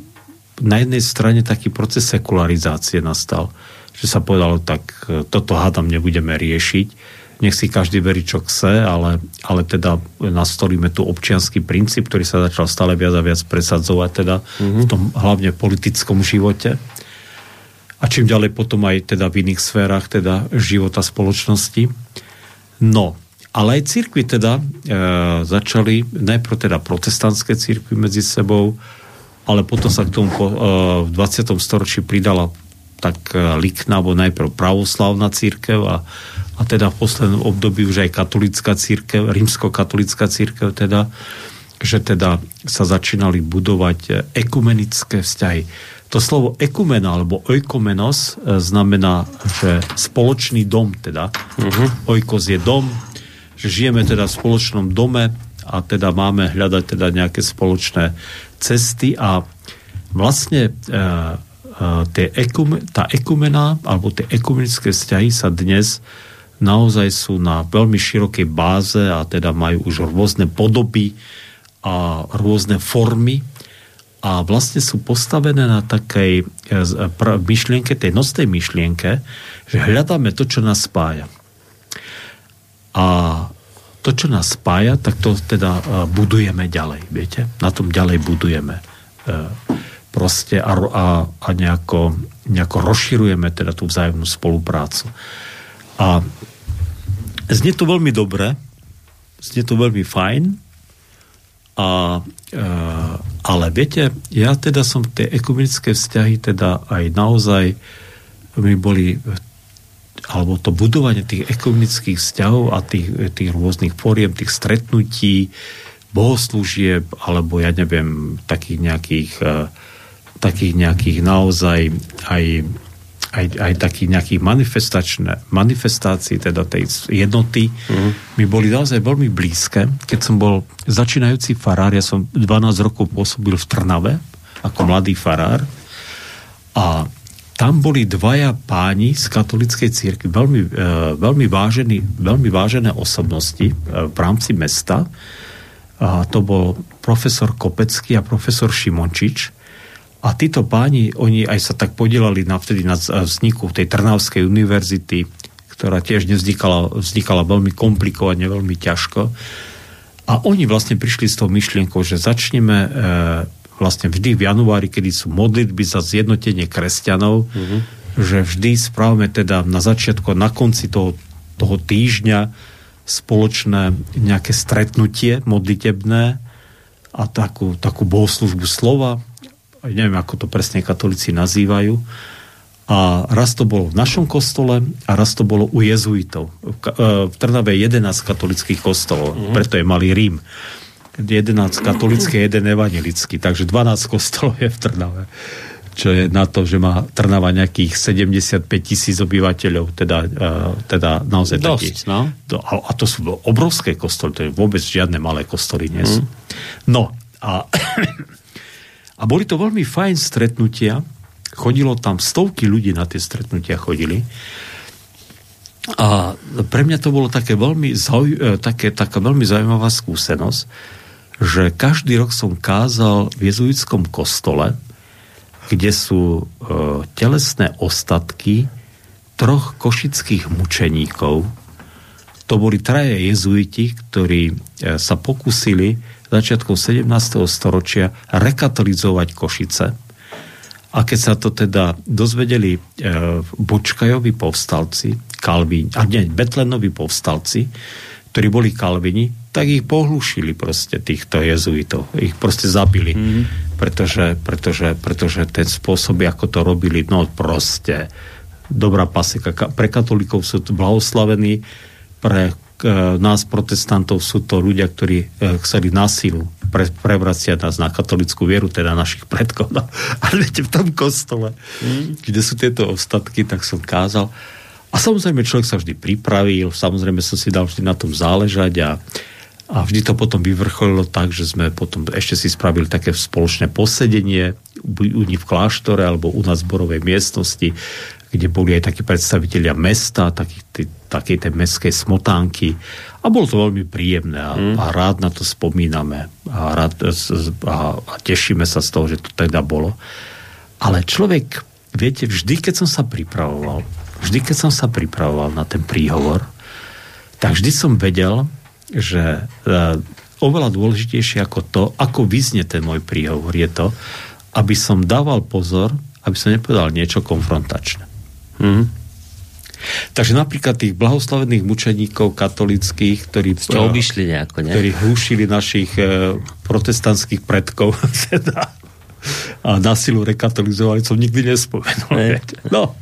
na jednej strane taký proces sekularizácie nastal, že sa povedalo, tak toto hádam nebudeme riešiť, nech si každý verí, čo chce, ale, ale teda nastolíme tu občiansky princíp, ktorý sa začal stále viac a viac presadzovať teda mm-hmm. v tom hlavne politickom živote a čím ďalej potom aj teda v iných sférach teda života spoločnosti. No, ale aj cirkvi teda e, začali najprv teda protestantské cirkvi medzi sebou, ale potom sa k tomu v dvadsiatom storočí pridala tak likná, bo najprv pravoslavná cirkev a, a teda v poslednom období už aj katolícka cirkev, rímskokatolícka cirkev teda, že teda sa začínali budovať ekumenické vzťahy. To slovo ekumena alebo oikomenos znamená, že spoločný dom teda. Uh-huh. Oikos je dom, že žijeme teda v spoločnom dome a teda máme hľadať teda nejaké spoločné cesty a vlastne e, e, ekumen, tá ekumena alebo tie ekumenické vzťahy sa dnes naozaj sú na veľmi širokej báze a teda majú už rôzne podoby a rôzne formy a vlastne sú postavené na takej e, pra, myšlienke, tej nosnej myšlienke, že hľadáme to, čo nás spája. A to, čo nás spája, tak to teda budujeme ďalej, viete? Na tom ďalej budujeme. Proste a, a, a nejako, nejako rozširujeme teda tú vzájomnú spoluprácu. A znie to veľmi dobre, znie to veľmi fajn, a, e, ale viete, ja teda som tie ekumenické vzťahy teda aj naozaj my boli alebo to budovanie tých ekumenických vzťahov a tých, tých rôznych foriem, tých stretnutí, bohoslúžieb, alebo ja neviem, takých nejakých, takých nejakých naozaj aj, aj, aj takých nejakých manifestácií, teda tej jednoty, mm. mi boli naozaj veľmi blízke. Keď som bol začínajúci farár, ja som dvanásť rokov pôsobil v Trnave ako mladý farár a tam boli dvaja páni z katolíckej cirkvi, veľmi, veľmi, vážený, veľmi vážené osobnosti v rámci mesta. A to bol profesor Kopecký a profesor Šimončič. A títo páni, oni aj sa tak podielali na vtedy na vzniku tej Trnavskej univerzity, ktorá tiež nevznikala, vznikala veľmi komplikovane, veľmi ťažko. A oni vlastne prišli s tou myšlienkou, že začneme vlastne vždy v januári, kedy sú modlitby za zjednotenie kresťanov, mm-hmm. že vždy správame teda na začiatku, na konci toho, toho týždňa spoločné nejaké stretnutie modlitebné a takú, takú bohoslúžbu slova. Neviem, ako to presne katolíci nazývajú. A raz to bolo v našom kostole a raz to bolo u jezuitov. V Trnave je jedenásť katolických kostolov, mm-hmm. preto je Malý Rím. jedenásť katolický, jeden evanjelický, takže dvanásť kostolov je v Trnave. Čo je na to, že má Trnava nejakých sedemdesiatpäť tisíc obyvateľov, teda, teda naozaj dosť, taký. No? A to sú obrovské kostoly, to je vôbec žiadne malé kostoly nie sú. Mm. No, a, a boli to veľmi fajn stretnutia, chodilo tam stovky ľudí na tie stretnutia chodili, a pre mňa to bolo také veľmi zauj- také, taká veľmi zaujímavá skúsenosť, že každý rok som kázal v jezuitskom kostole, kde sú e, telesné ostatky troch košických mučeníkov. To boli traja jezuiti, ktorí e, sa pokúsili začiatkom sedemnásteho storočia rekatolizovať Košice. A keď sa to teda dozvedeli e, Bočkajovi povstalci, Kalvíni, a nie, Betlenovi povstalci, ktorí boli Kalvini, tak ich pohlušili proste týchto jezuitov. Ich proste zabili. Mm-hmm. Pretože, pretože, pretože ten spôsob, ako to robili, no proste dobrá paseka. Pre katolíkov sú to blahoslavení, pre e, nás protestantov sú to ľudia, ktorí e, chceli násilu pre, prevraciať nás na katolickú vieru, teda našich predkov. No, ale viete, v tom kostole, mm-hmm. kde sú tieto ostatky, tak som kázal. A samozrejme, človek sa vždy pripravil, samozrejme som si dal vždy na tom záležať a, a vždy to potom vyvrcholilo tak, že sme potom ešte si spravili také spoločné posedenie u nich v kláštore alebo u nás v zborovej miestnosti, kde boli aj takí predstavitelia mesta, takej tej mestskej smotánky. A bolo to veľmi príjemné a, mm. a rád na to spomíname a, rád, a, a tešíme sa z toho, že to teda bolo. Ale človek, viete, vždy, keď som sa pripravoval, Vždy, keď som sa pripravoval na ten príhovor, tak vždy som vedel, že oveľa dôležitejšie ako to, ako vyznie ten môj príhovor, je to, aby som dával pozor, aby som nepovedal niečo konfrontačné. Mhm. Takže napríklad tých blahoslavených mučeníkov katolických, ktorí obišli nejako, ne? Ktorí húšili našich protestantských predkov, teda, a násilu rekatolizovali, som nikdy nespomenul. Ne. No,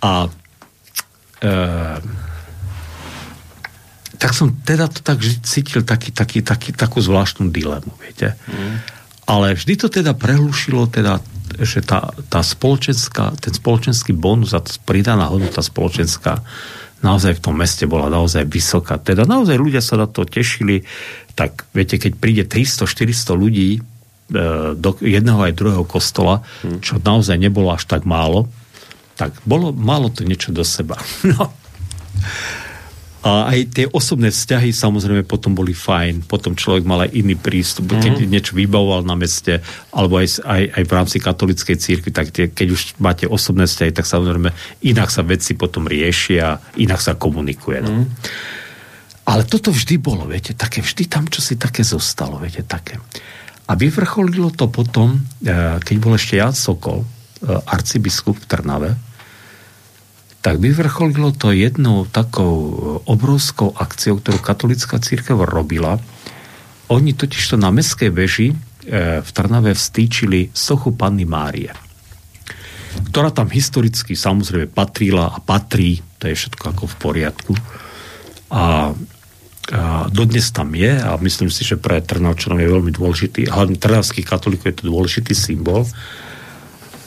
A e, tak som teda to tak cítil taký, taký, taký, takú zvláštnu dilemu, viete. Mm. Ale vždy to teda prehlušilo, teda, že tá, tá spoločenská, ten spoločenský bonus a pridaná hodnota spoločenská naozaj v tom meste bola naozaj vysoká. Teda naozaj ľudia sa na to tešili. Tak viete, keď príde tristo štyristo ľudí e, do jedného aj druhého kostola, mm. čo naozaj nebolo až tak málo, tak bolo, malo to niečo do seba. No. A aj tie osobné vzťahy samozrejme potom boli fajn, potom človek mal aj iný prístup, keď mm. niečo vybavoval na meste, alebo aj, aj, aj v rámci katolíckej cirkvi, tak tie, keď už máte osobné vzťahy, tak samozrejme inak sa veci potom riešia, inak sa komunikuje. No. Mm. Ale toto vždy bolo, viete, také vždy tam čosi také zostalo, viete, také. A vyvrcholilo to potom, keď bol ešte Ján Sokol, arcibiskup v Trnave, tak vyvrcholilo to jednou takou obrovskou akciou, ktorú katolícka cirkev robila. Oni totižto na mestskej veži v Trnave vstýčili sochu Panny Márie, ktorá tam historicky samozrejme patrila a patrí, to je všetko ako v poriadku. A, a dodnes tam je a myslím si, že pre Trnavčanov je veľmi dôležitý, hlavne trnavských katolíkov je to dôležitý symbol.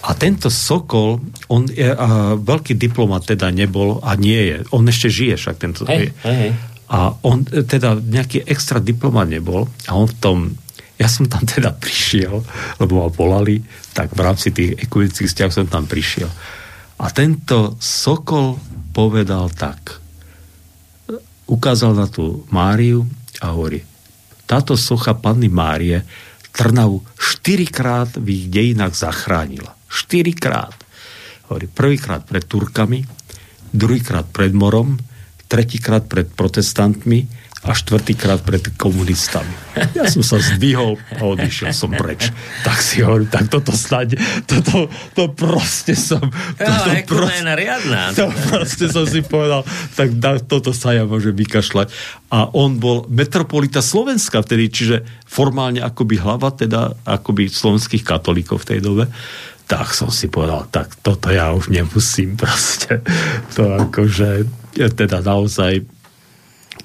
A tento Sokol, on je, a, veľký diplomat teda nebol a nie je. On ešte žije však tento. Hej, hej. A on teda nejaký extra diplomat nebol a on v tom, ja som tam teda prišiel, lebo ma volali, tak v rámci tých ekumenických vzťahov som tam prišiel. A tento Sokol povedal tak, ukázal na tú Máriu a hovorí, táto socha Panny Márie Trnavu štyrikrát v ich dejinách zachránila. Štyrikrát. Hovorí, prvýkrát pred Turkami, druhýkrát pred Morom, tretíkrát pred protestantmi a štvrtýkrát pred komunistami. Ja som sa zdvihol a odišiel som preč. Tak si hovorím, tak toto snáď, toto to proste som... To, to, to, proste, to proste som si povedal, tak toto sa ja môžem vykašľať. A on bol metropolita Slovenska vtedy, čiže formálne akoby hlava, teda akoby slovenských katolíkov v tej dobe. tak som si povedal, tak toto ja už nemusím proste. To akože, teda naozaj,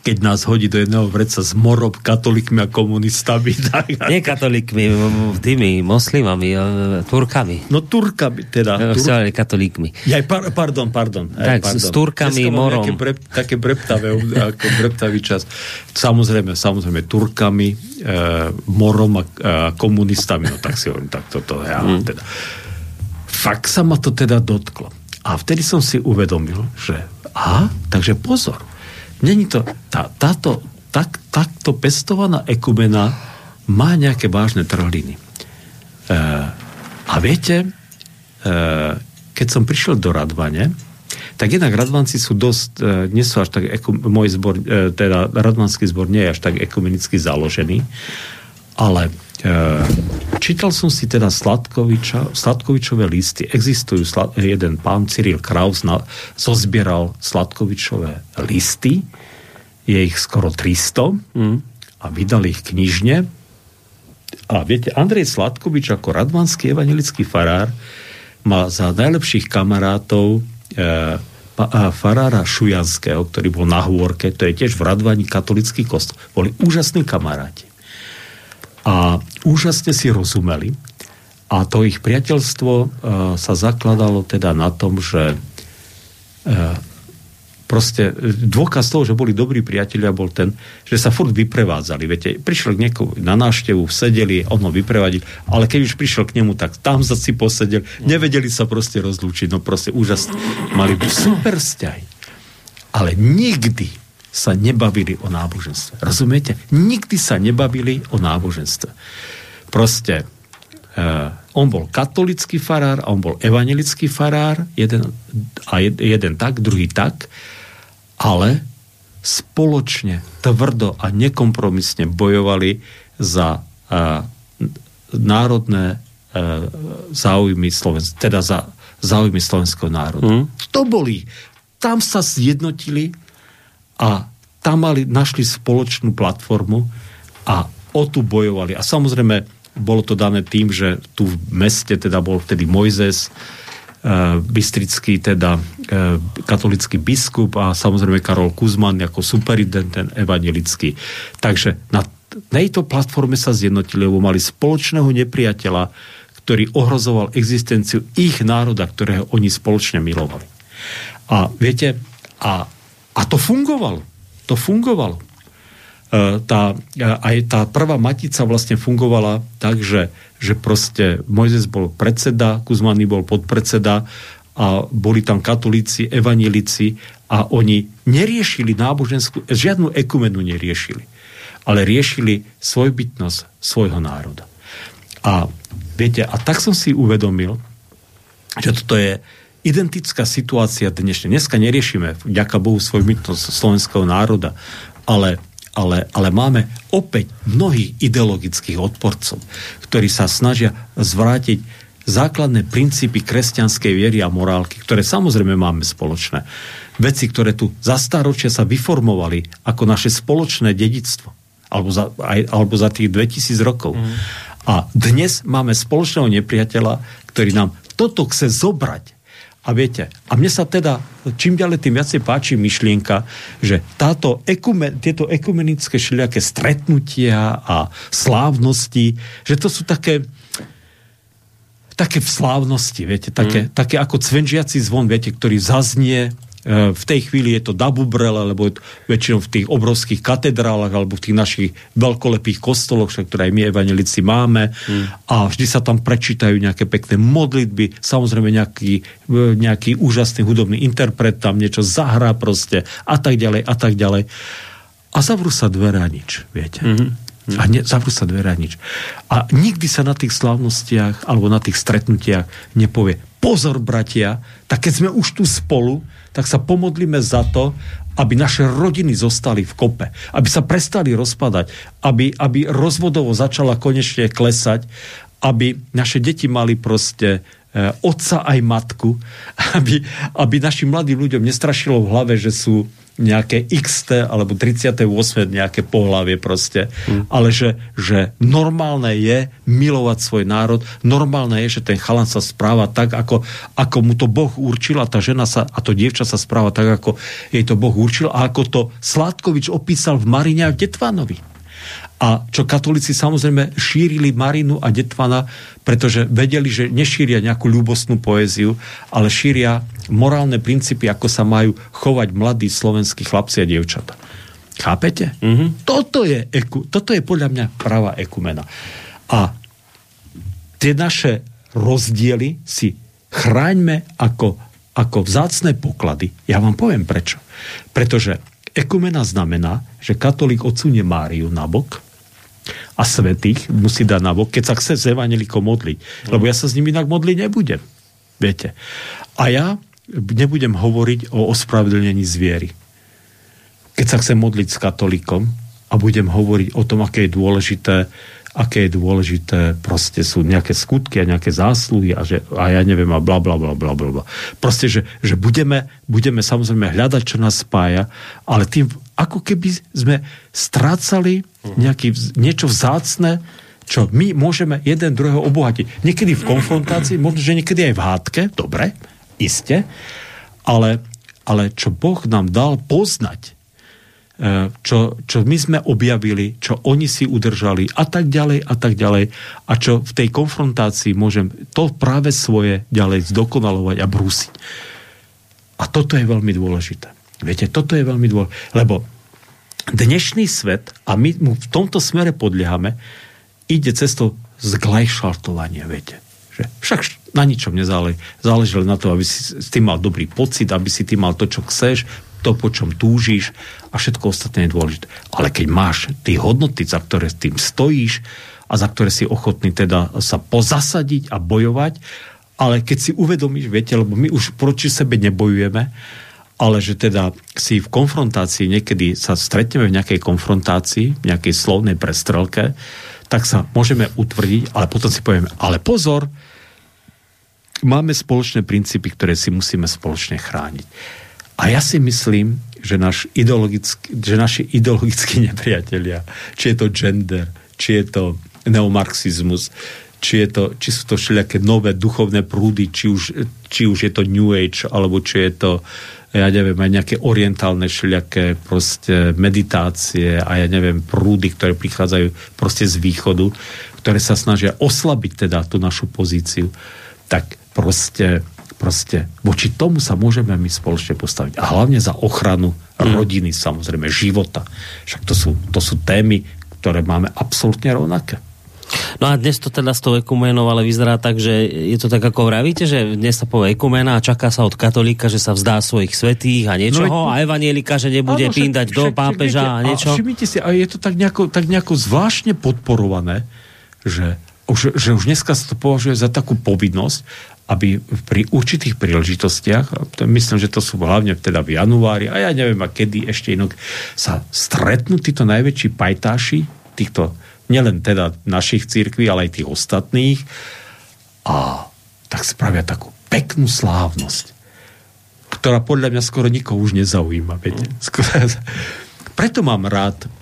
keď nás hodí do jedného vreca s morob katolíkmi a komunistami. Tak... Nie katolíkmi, tými moslimami, Turkami. No Turkami, teda. Chceli katolíkmi. Ja, par, pardon, pardon. Tak, aj, pardon. S Turkami, morom. Brep, také breptavé, ako breptavý čas. Samozrejme, samozrejme, Turkami, e, morom a e, komunistami. No tak si hovorím, tak toto ja hmm. teda... Fakt sa ma to teda dotklo. A vtedy som si uvedomil, že aha, takže pozor. Není to, tá, táto, tak, takto pestovaná ekumena má nejaké vážne trhliny. E, a viete, e, keď som prišiel do Radvane, tak jednak Radvanci sú dosť, e, nie sú až tak, ekum, môj zbor, e, teda Radvanský zbor nie je až tak ekumenicky založený, ale čítal som si teda Sladkoviča, Sladkovičové listy. Existujú, jeden pán Cyril Kraus zozbieral Sladkovičové listy, je ich skoro tristo a vydali ich knižne. A viete, Andrej Sladkovič ako radvanský evanjelický farár má za najlepších kamarátov e, farára Šujanského, ktorý bol na Hôrke, to je tiež v Radvaní katolický kostol. Boli úžasní kamaráti. A úžasne si rozumeli. A to ich priateľstvo e, sa zakladalo teda na tom, že e, proste dôkaz toho, že boli dobrí priatelia, bol ten, že sa furt vyprevádzali. Viete, prišiel k niekomu na návštevu, sedeli, ono vyprevádil, ale keď už prišiel k nemu, tak tam sa si posedel, nevedeli sa proste rozlúčiť. No proste úžasne. Mali super vzťah. Ale nikdy sa nebavili o náboženstve. Rozumiete? Nikdy sa nebavili o náboženstve. Proste eh, on bol katolický farár a on bol evanjelický farár, jeden, a jed, jeden tak, druhý tak, ale spoločne, tvrdo a nekompromisne bojovali za eh, národné eh, záujmy Slovenska, teda za záujmy slovenského národa. Mm. To boli. Tam sa zjednotili a tam mali, našli spoločnú platformu a o tu bojovali. A samozrejme, bolo to dané tým, že tu v meste teda bol vtedy Mojzes, e, bystrický teda e, katolický biskup a samozrejme Karol Kuzman ako superintendent evanjelický. Takže na tejto platforme sa zjednotili, lebo mali spoločného nepriateľa, ktorý ohrozoval existenciu ich národa, ktorého oni spoločne milovali. A viete, a A to fungovalo. To fungovalo. Tá, aj tá prvá matica vlastne fungovala tak, že, že proste Mojzes bol predseda, Kuzmany bol podpredseda a boli tam katolíci, evanjelici a oni neriešili náboženskú, žiadnu ekumenu neriešili, ale riešili svojbytnosť svojho národa. A viete, a tak som si uvedomil, že toto je identická situácia dnešne. Dneska neriešime, vďaka Bohu, svojbytnosť slovenského národa, ale, ale, ale máme opäť mnohých ideologických odporcov, ktorí sa snažia zvrátiť základné princípy kresťanskej viery a morálky, ktoré samozrejme máme spoločné. Veci, ktoré tu za staročia sa vyformovali ako naše spoločné dedičstvo. Alebo za, aj, alebo za tých dvetisíc rokov. Mm. A dnes máme spoločného nepriateľa, ktorý nám toto chce zobrať. A viete, a mne sa teda čím ďalej tým viacej páči myšlienka, že táto ekumen, tieto ekumenické šiliaké stretnutia a slávnosti, že to sú také také v slávnosti, viete, také, mm. také ako cvenžiaci zvon, viete, ktorý zaznie. V tej chvíli je to dabubrele, lebo je to väčšinou v tých obrovských katedrálach alebo v tých našich veľkolepých kostoloch, ktoré aj my evanjelici máme mm. a vždy sa tam prečítajú nejaké pekné modlitby, samozrejme nejaký, nejaký úžasný hudobný interpret tam niečo zahrá proste a tak ďalej a tak ďalej a zavrú sa dvere a nič, viete. Mm-hmm. A ne, zavrú sa dvere a nič. A nikdy sa na tých slávnostiach alebo na tých stretnutiach nepovie pozor, bratia, tak keď sme už tu spolu, tak sa pomodlíme za to, aby naše rodiny zostali v kope, aby sa prestali rozpadať, aby, aby rozvodovo začala konečne klesať, aby naše deti mali proste otca aj matku, aby, aby našim mladým ľuďom nestrašilo v hlave, že sú nejaké iks té alebo tridsiate ôsme nejaké pohlavie proste. Mm. Ale že, že normálne je milovať svoj národ, normálne je, že ten chalan sa správa tak, ako, ako mu to Boh určil a tá žena sa, a to dievča sa správa tak, ako jej to Boh určil a ako to Sladkovič opísal v Marine a Detvánovi. A čo katolíci samozrejme šírili Marinu a Detvana, pretože vedeli, že nešíria nejakú ľúbostnú poéziu, ale šíria morálne princípy, ako sa majú chovať mladí slovenskí chlapci a dievčatá. Chápete? Mm-hmm. Toto je, toto je podľa mňa pravá ekumena. A tie naše rozdiely si chráňme ako, ako vzácne poklady. Ja vám poviem prečo. Pretože ekumena znamená, že katolík odsunie Máriu na bok a svätých musí dať na bok, keď sa chce s evanjelikom modliť. Lebo ja sa s nimi inak modliť nebudem. Viete? A ja nebudem hovoriť o ospravedlnení zviery. Keď sa chcem modliť s katolíkom a budem hovoriť o tom, aké je dôležité, aké je dôležité, proste sú nejaké skutky a nejaké zásluhy a, že, a ja neviem a bla, bla, bla, bla, bla. Proste, že, že budeme, budeme samozrejme hľadať, čo nás spája, ale tým ako keby sme strácali nejaký, niečo vzácne, čo my môžeme jeden druhého obohatiť. Niekedy v konfrontácii, možno, že niekedy aj v hádke, dobre, iste, ale, ale čo Boh nám dal poznať, čo, čo my sme objavili, čo oni si udržali a tak ďalej a tak ďalej a čo v tej konfrontácii môžem to práve svoje ďalej zdokonalovať a brúsiť. A toto je veľmi dôležité. Viete, toto je veľmi dôležité, lebo dnešný svet, a my mu v tomto smere podliehame, ide cestou zglajšaltovania, viete. Že však na ničom nezáleží. Záleží na to, aby si s tým mal dobrý pocit, aby si tým mal to, čo chceš, to, po čom túžiš a všetko ostatné je dôležité. Ale keď máš tie hodnoty, za ktoré tým stojíš a za ktoré si ochotný teda sa pozasadiť a bojovať, ale keď si uvedomíš, viete, lebo my už proti sebe nebojujeme, ale že teda si v konfrontácii, niekedy sa stretneme v nejakej konfrontácii, v nejakej slovnej prestrelke, tak sa môžeme utvrdiť, ale potom si povieme, ale pozor, máme spoločné princípy, ktoré si musíme spoločne chrániť. A ja si myslím, že, náš ideologický, že naši ideologickí nepriatelia, či je to gender, či je to neomarxizmus, či, je to, či sú to všelijaké nové duchovné prúdy, či už, či už je to New Age, alebo či je to ja neviem, aj nejaké orientálne šľaké proste meditácie a ja neviem, prúdy, ktoré prichádzajú proste z východu, ktoré sa snažia oslabiť teda tú našu pozíciu, tak proste, proste voči tomu sa môžeme my spoločne postaviť. A hlavne za ochranu rodiny, mm. samozrejme, života. Však to sú, to sú témy, ktoré máme absolútne rovnaké. No a dnes to teda s tou ekuménou ale vyzerá tak, že je to tak, ako vravíte, že dnes sa povie ekumena a čaká sa od katolíka, že sa vzdá svojich svätých a niečoho no, a evanjelika, že nebude áno, píndať však, do pápeža však, a niečo. A všimnite si, a je to tak nejako, tak nejako zvláštne podporované, že už, že už dneska sa to považuje za takú povinnosť, aby pri určitých príležitostiach, myslím, že to sú hlavne teda v januári a ja neviem, a kedy ešte inok, sa stretnú títo najväčší pajtáši, týchto nielen teda našich cirkví, ale aj tých ostatných. A tak spravia takú peknú slávnosť, ktorá podľa mňa skoro nikoho už nezaujíma. Viete? Skoro... Preto mám rád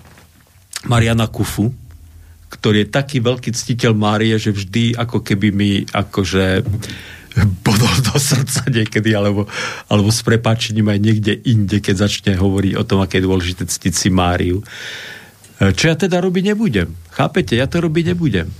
Mariána Kuffu, ktorý je taký veľký ctiteľ Márie, že vždy ako keby mi akože bodol do srdca niekedy, alebo, alebo s prepáčením aj niekde inde, keď začne hovoriť o tom, aké je dôležité ctiť si Máriu. Čo ja teda robiť nebudem. Chápete? Ja to robiť nebudem.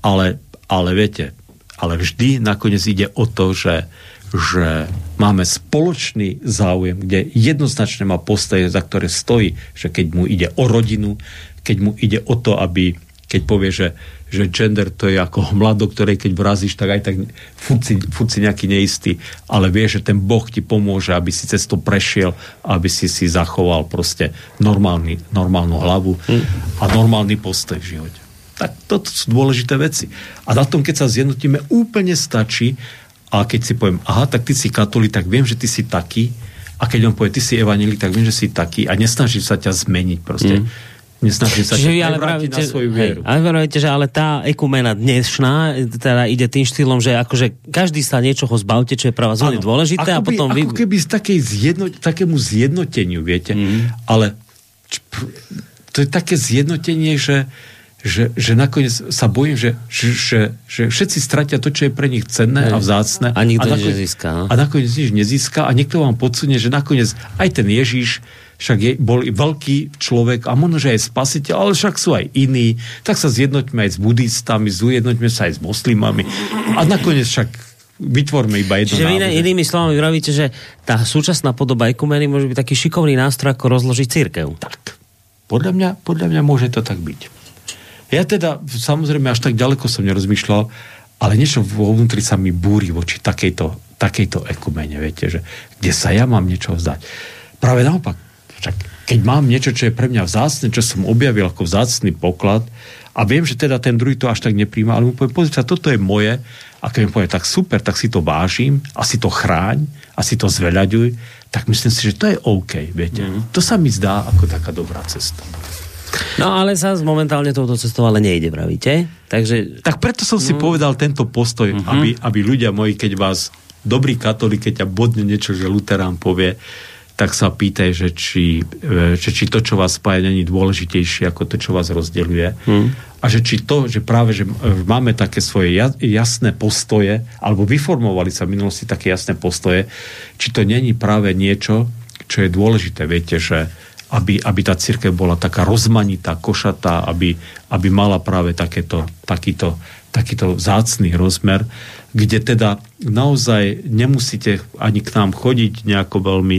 Ale, ale viete, ale vždy nakoniec ide o to, že, že máme spoločný záujem, kde jednoznačne má postoje, za ktoré stojí, že keď mu ide o rodinu, keď mu ide o to, aby, keď povie, že, že gender to je ako hmla, do ktorej keď vrazíš, tak aj tak fúci, fúci nejaký neistý, ale vie, že ten Boh ti pomôže, aby si cez to prešiel, aby si si zachoval proste normálny, normálnu hlavu a normálny postoj v živote. Tak toto sú dôležité veci. A na tom, keď sa zjednotíme, úplne stačí a keď si poviem, aha, tak ty si katolík, tak viem, že ty si taký a keď on povie, ty si evanjelik, tak viem, že si taký a nesnažím sa ťa zmeniť proste. Mm. Nesnaží sa čiže vy vrátiť na svoju vieru. Ale vravíte, že ale tá ekumena dnešná teda ide tým štýlom, že akože každý sa niečoho zbavte, čo je pre vás veľmi dôležité. Ako, by, a potom ako vy... keby z takej zjedno, takému zjednoteniu, viete. Mm. Ale č, to je také zjednotenie, že, že, že nakoniec sa bojím, že, že, že všetci stratia to, čo je pre nich cenné mm. a vzácne. A nikto nič nezíska. A nakoniec nič nezíska a niekto vám podsunie, že nakoniec aj ten Ježiš však je, bol veľký človek a možno, že aj spasiteľ, ale však sú aj iní. Tak sa zjednoťme aj s budistami, zjednoťme sa aj s moslimami a nakoniec však vytvorme iba jedno náboženstvo. Čiže inými slovami vravíte, že tá súčasná podoba ekumeny môže byť taký šikovný nástroj, ako rozložiť cirkev. Tak. Podľa mňa, podľa mňa môže to tak byť. Ja teda, samozrejme, až tak ďaleko som nerozmýšľal, ale niečo vo vnútri sa mi búri voči takejto, takejto ekumene, viete, že kde sa ja mám niečo vzdať. Práve naopak, keď mám niečo, čo je pre mňa vzácne, čo som objavil ako vzácny poklad a viem, že teda ten druhý to až tak nepríjma, ale mu poviem, pozri sa, toto je moje a keď mi poviem, tak super, tak si to vážim a si to chráň a si to zveľaďuj, tak myslím si, že to je OK, viete. Mm. To sa mi zdá ako taká dobrá cesta. No ale sa momentálne touto cestou ale nejde, pravíte? Takže... Tak preto som si no. povedal tento postoj, mm-hmm. aby, aby ľudia moji, keď vás, dobrý katolík, keď ťa bodne niečo, že Luterán povie, tak sa pýtaj, že či, že či to, čo vás spája, není dôležitejšie ako to, čo vás rozdeľuje. Hmm. A že či to, že práve že máme také svoje jasné postoje, alebo vyformovali sa v minulosti také jasné postoje, či to není práve niečo, čo je dôležité. Viete, že aby, aby tá cirkev bola taká rozmanitá, košatá, aby, aby mala práve takéto, takýto, takýto vzácny rozmer, kde teda naozaj nemusíte ani k nám chodiť nejako veľmi,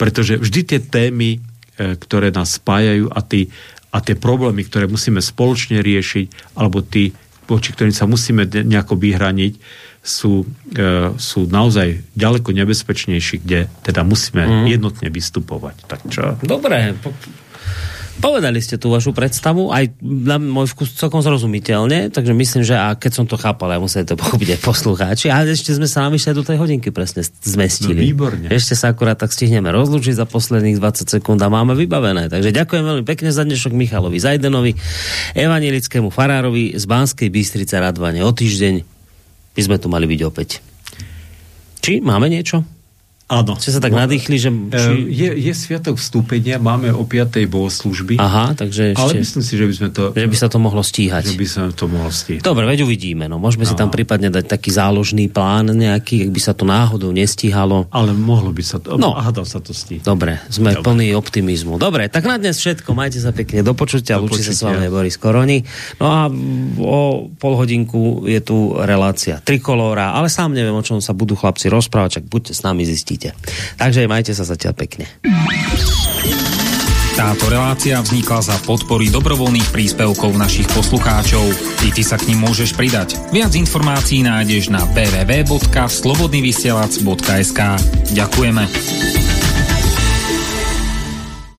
pretože vždy tie témy, ktoré nás spájajú a, tí, a tie problémy, ktoré musíme spoločne riešiť, alebo tí, voči ktorým sa musíme nejako vyhraniť, sú, e, sú naozaj ďaleko nebezpečnejší, kde teda musíme mm. jednotne vystupovať. Tak čo? Dobre, po- povedali ste tú vašu predstavu, aj na môj vkus celkom zrozumiteľne, takže myslím, že a keď som to chápal, ja museli to pochopiť aj poslucháči, a ešte sme sa namýšľali do tej hodinky presne zmestili. No, výborne. Ešte sa akurát tak stihneme rozlúčiť za posledných dvadsať sekúnd a máme vybavené. Takže ďakujem veľmi pekne za dnešok Michalovi Zajdenovi, evanjelickému farárovi z Banskej Bystrice Radvane. O týždeň by sme tu mali byť opäť. Či máme niečo? Áno. Čo sa tak no, nadýchli, že... Či... Je, je sviatok vstúpenia, máme o piatej bohoslúžby. Aha, takže ešte... Ale myslím si, že by sme to... Že by sa to mohlo stíhať. Že by sa to mohlo stíhať. Dobre, veď uvidíme. No. Môžeme Aha. si tam prípadne dať taký záložný plán nejaký, ak by sa to náhodou nestíhalo. Ale mohlo by sa to... No. Hádam sa to stíhať. Dobre, sme Dobre. plní optimizmu. Dobre, tak na dnes všetko. Majte sa pekne. Do počutia. Lúči sa s vami Boris Koroni. No a o pol hodinku je tu relácia Trikolóra, ale sám neviem, o čom sa budú chlapci rozprávať, tak buďte s nami zistiť. Takže majte sa zatiaľ pekne. Táto relácia vznikla za podpory dobrovoľných príspevkov našich poslucháčov. I ty sa k nim môžeš pridať. Viac informácií nájdeš na w w w bodka slobodnyvysielac bodka es ka. Ďakujeme.